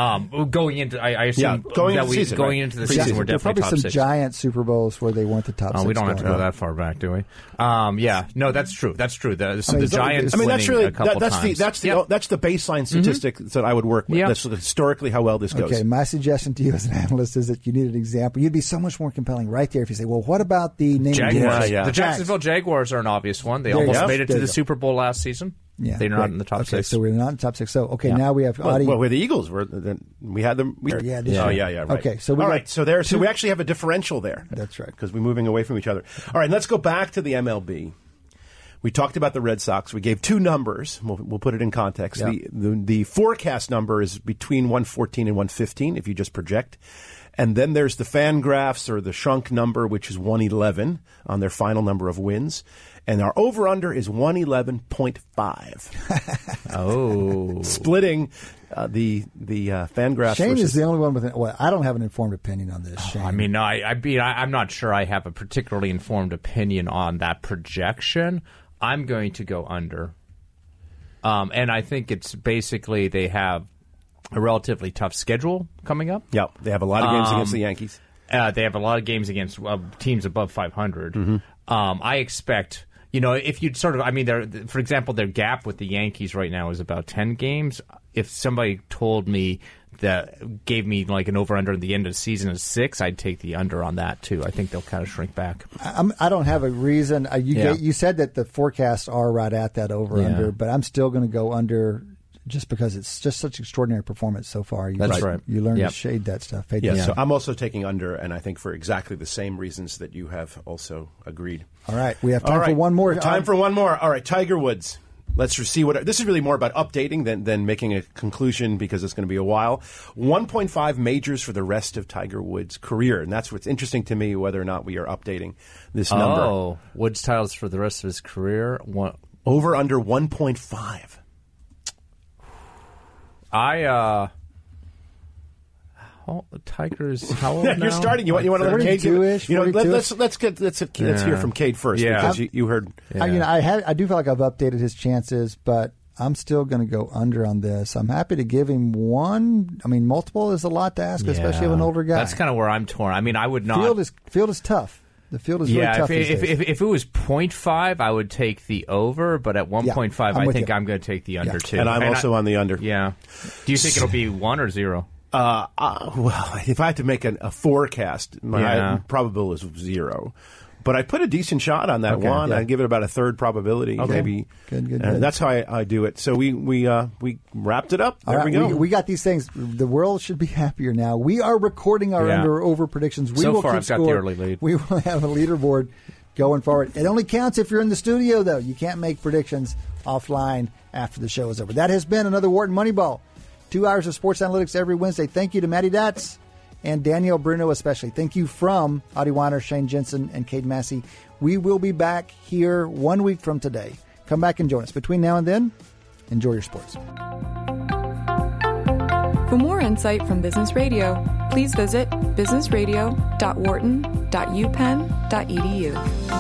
Going into the season, we're definitely top six. There's probably some giant Super Bowls where they weren't the top six. We don't have to go that far back, do we? No, that's true. The Giants winning a couple times. That's the baseline statistic that I would work with. That's historically how well this goes. Okay, my suggestion to you as an analyst is that you need an example. You'd be so much more compelling right there if you say, well, what about the Jaguars? Yeah. The Jacksonville Jaguars are an obvious one. They almost made it to the Super Bowl last season. Yeah, they're not in the top six. So we're not in the top six. So now we have Audie. Well, with the Eagles, we had them. Right. Okay, so so we actually have a differential there. That's right, because we're moving away from each other. All right, let's go back to the MLB. We talked about the Red Sox. We gave two numbers. We'll put it in context. Yeah. The forecast number is between 114 and 115 if you just project. And then there's the Fangraphs, or the Shunk number, which is 111 on their final number of wins. And our over-under is 111.5. Oh. Splitting the Fangraphs. Shane is the only one with I don't have an informed opinion on this, Shane. I mean, I'm not sure I have a particularly informed opinion on that projection. I'm going to go under. And I think it's basically they have a relatively tough schedule coming up. Yep. They have a lot of games against the Yankees. They have a lot of games against teams above 500. Mm-hmm. I expect, if you'd for example, their gap with the Yankees right now is about 10 games. If somebody told me that gave me like an over-under at the end of the season of 6, I'd take the under on that, too. I think they'll kind of shrink back. I don't have a reason. You said that the forecasts are right at that over-under, but I'm still going to go under just because it's just such extraordinary performance so far. That's right. You learn to shade that stuff. So I'm also taking under, and I think for exactly the same reasons that you have also agreed. All right. We have time for one more. Time for one more. All right. Tiger Woods. Let's see what this is really more about updating than making a conclusion because it's going to be a while. 1.5 majors for the rest of Tiger Woods' career, and that's what's interesting to me, whether or not we are updating this number. Oh, Woods titles for the rest of his career. Over under 1.5. Tiger's how old now? You're starting. You want to let Cade do it? Let's hear from Cade first because you heard. Yeah. I do feel like I've updated his chances, but I'm still going to go under on this. I'm happy to give him one. I mean, multiple is a lot to ask, especially of an older guy. That's kind of where I'm torn. I mean, I would not. Field is tough. The field is really tough. If it was 0.5, I would take the over, but at 1.5, I think I'm going to take the under too. And I'm also on the under. Yeah. Do you think it'll be 1 or 0? Well, if I had to make a forecast, my probability is 0. But I put a decent shot on that one. Yeah. I give it about a third probability, maybe. Good. That's how I do it. So we wrapped it up. There we go. We got these things. The world should be happier now. We are recording our under or over predictions. I've got the early lead. We will have a leaderboard going forward. It only counts if you're in the studio, though. You can't make predictions offline after the show is over. That has been another Wharton Moneyball. 2 hours of sports analytics every Wednesday. Thank you to Maddie Datz. And Danielle Bruno especially. Thank you from Audie Weiner, Shane Jensen, and Cade Massey. We will be back here 1 week from today. Come back and join us. Between now and then, enjoy your sports. For more insight from Business Radio, please visit businessradio.wharton.upenn.edu.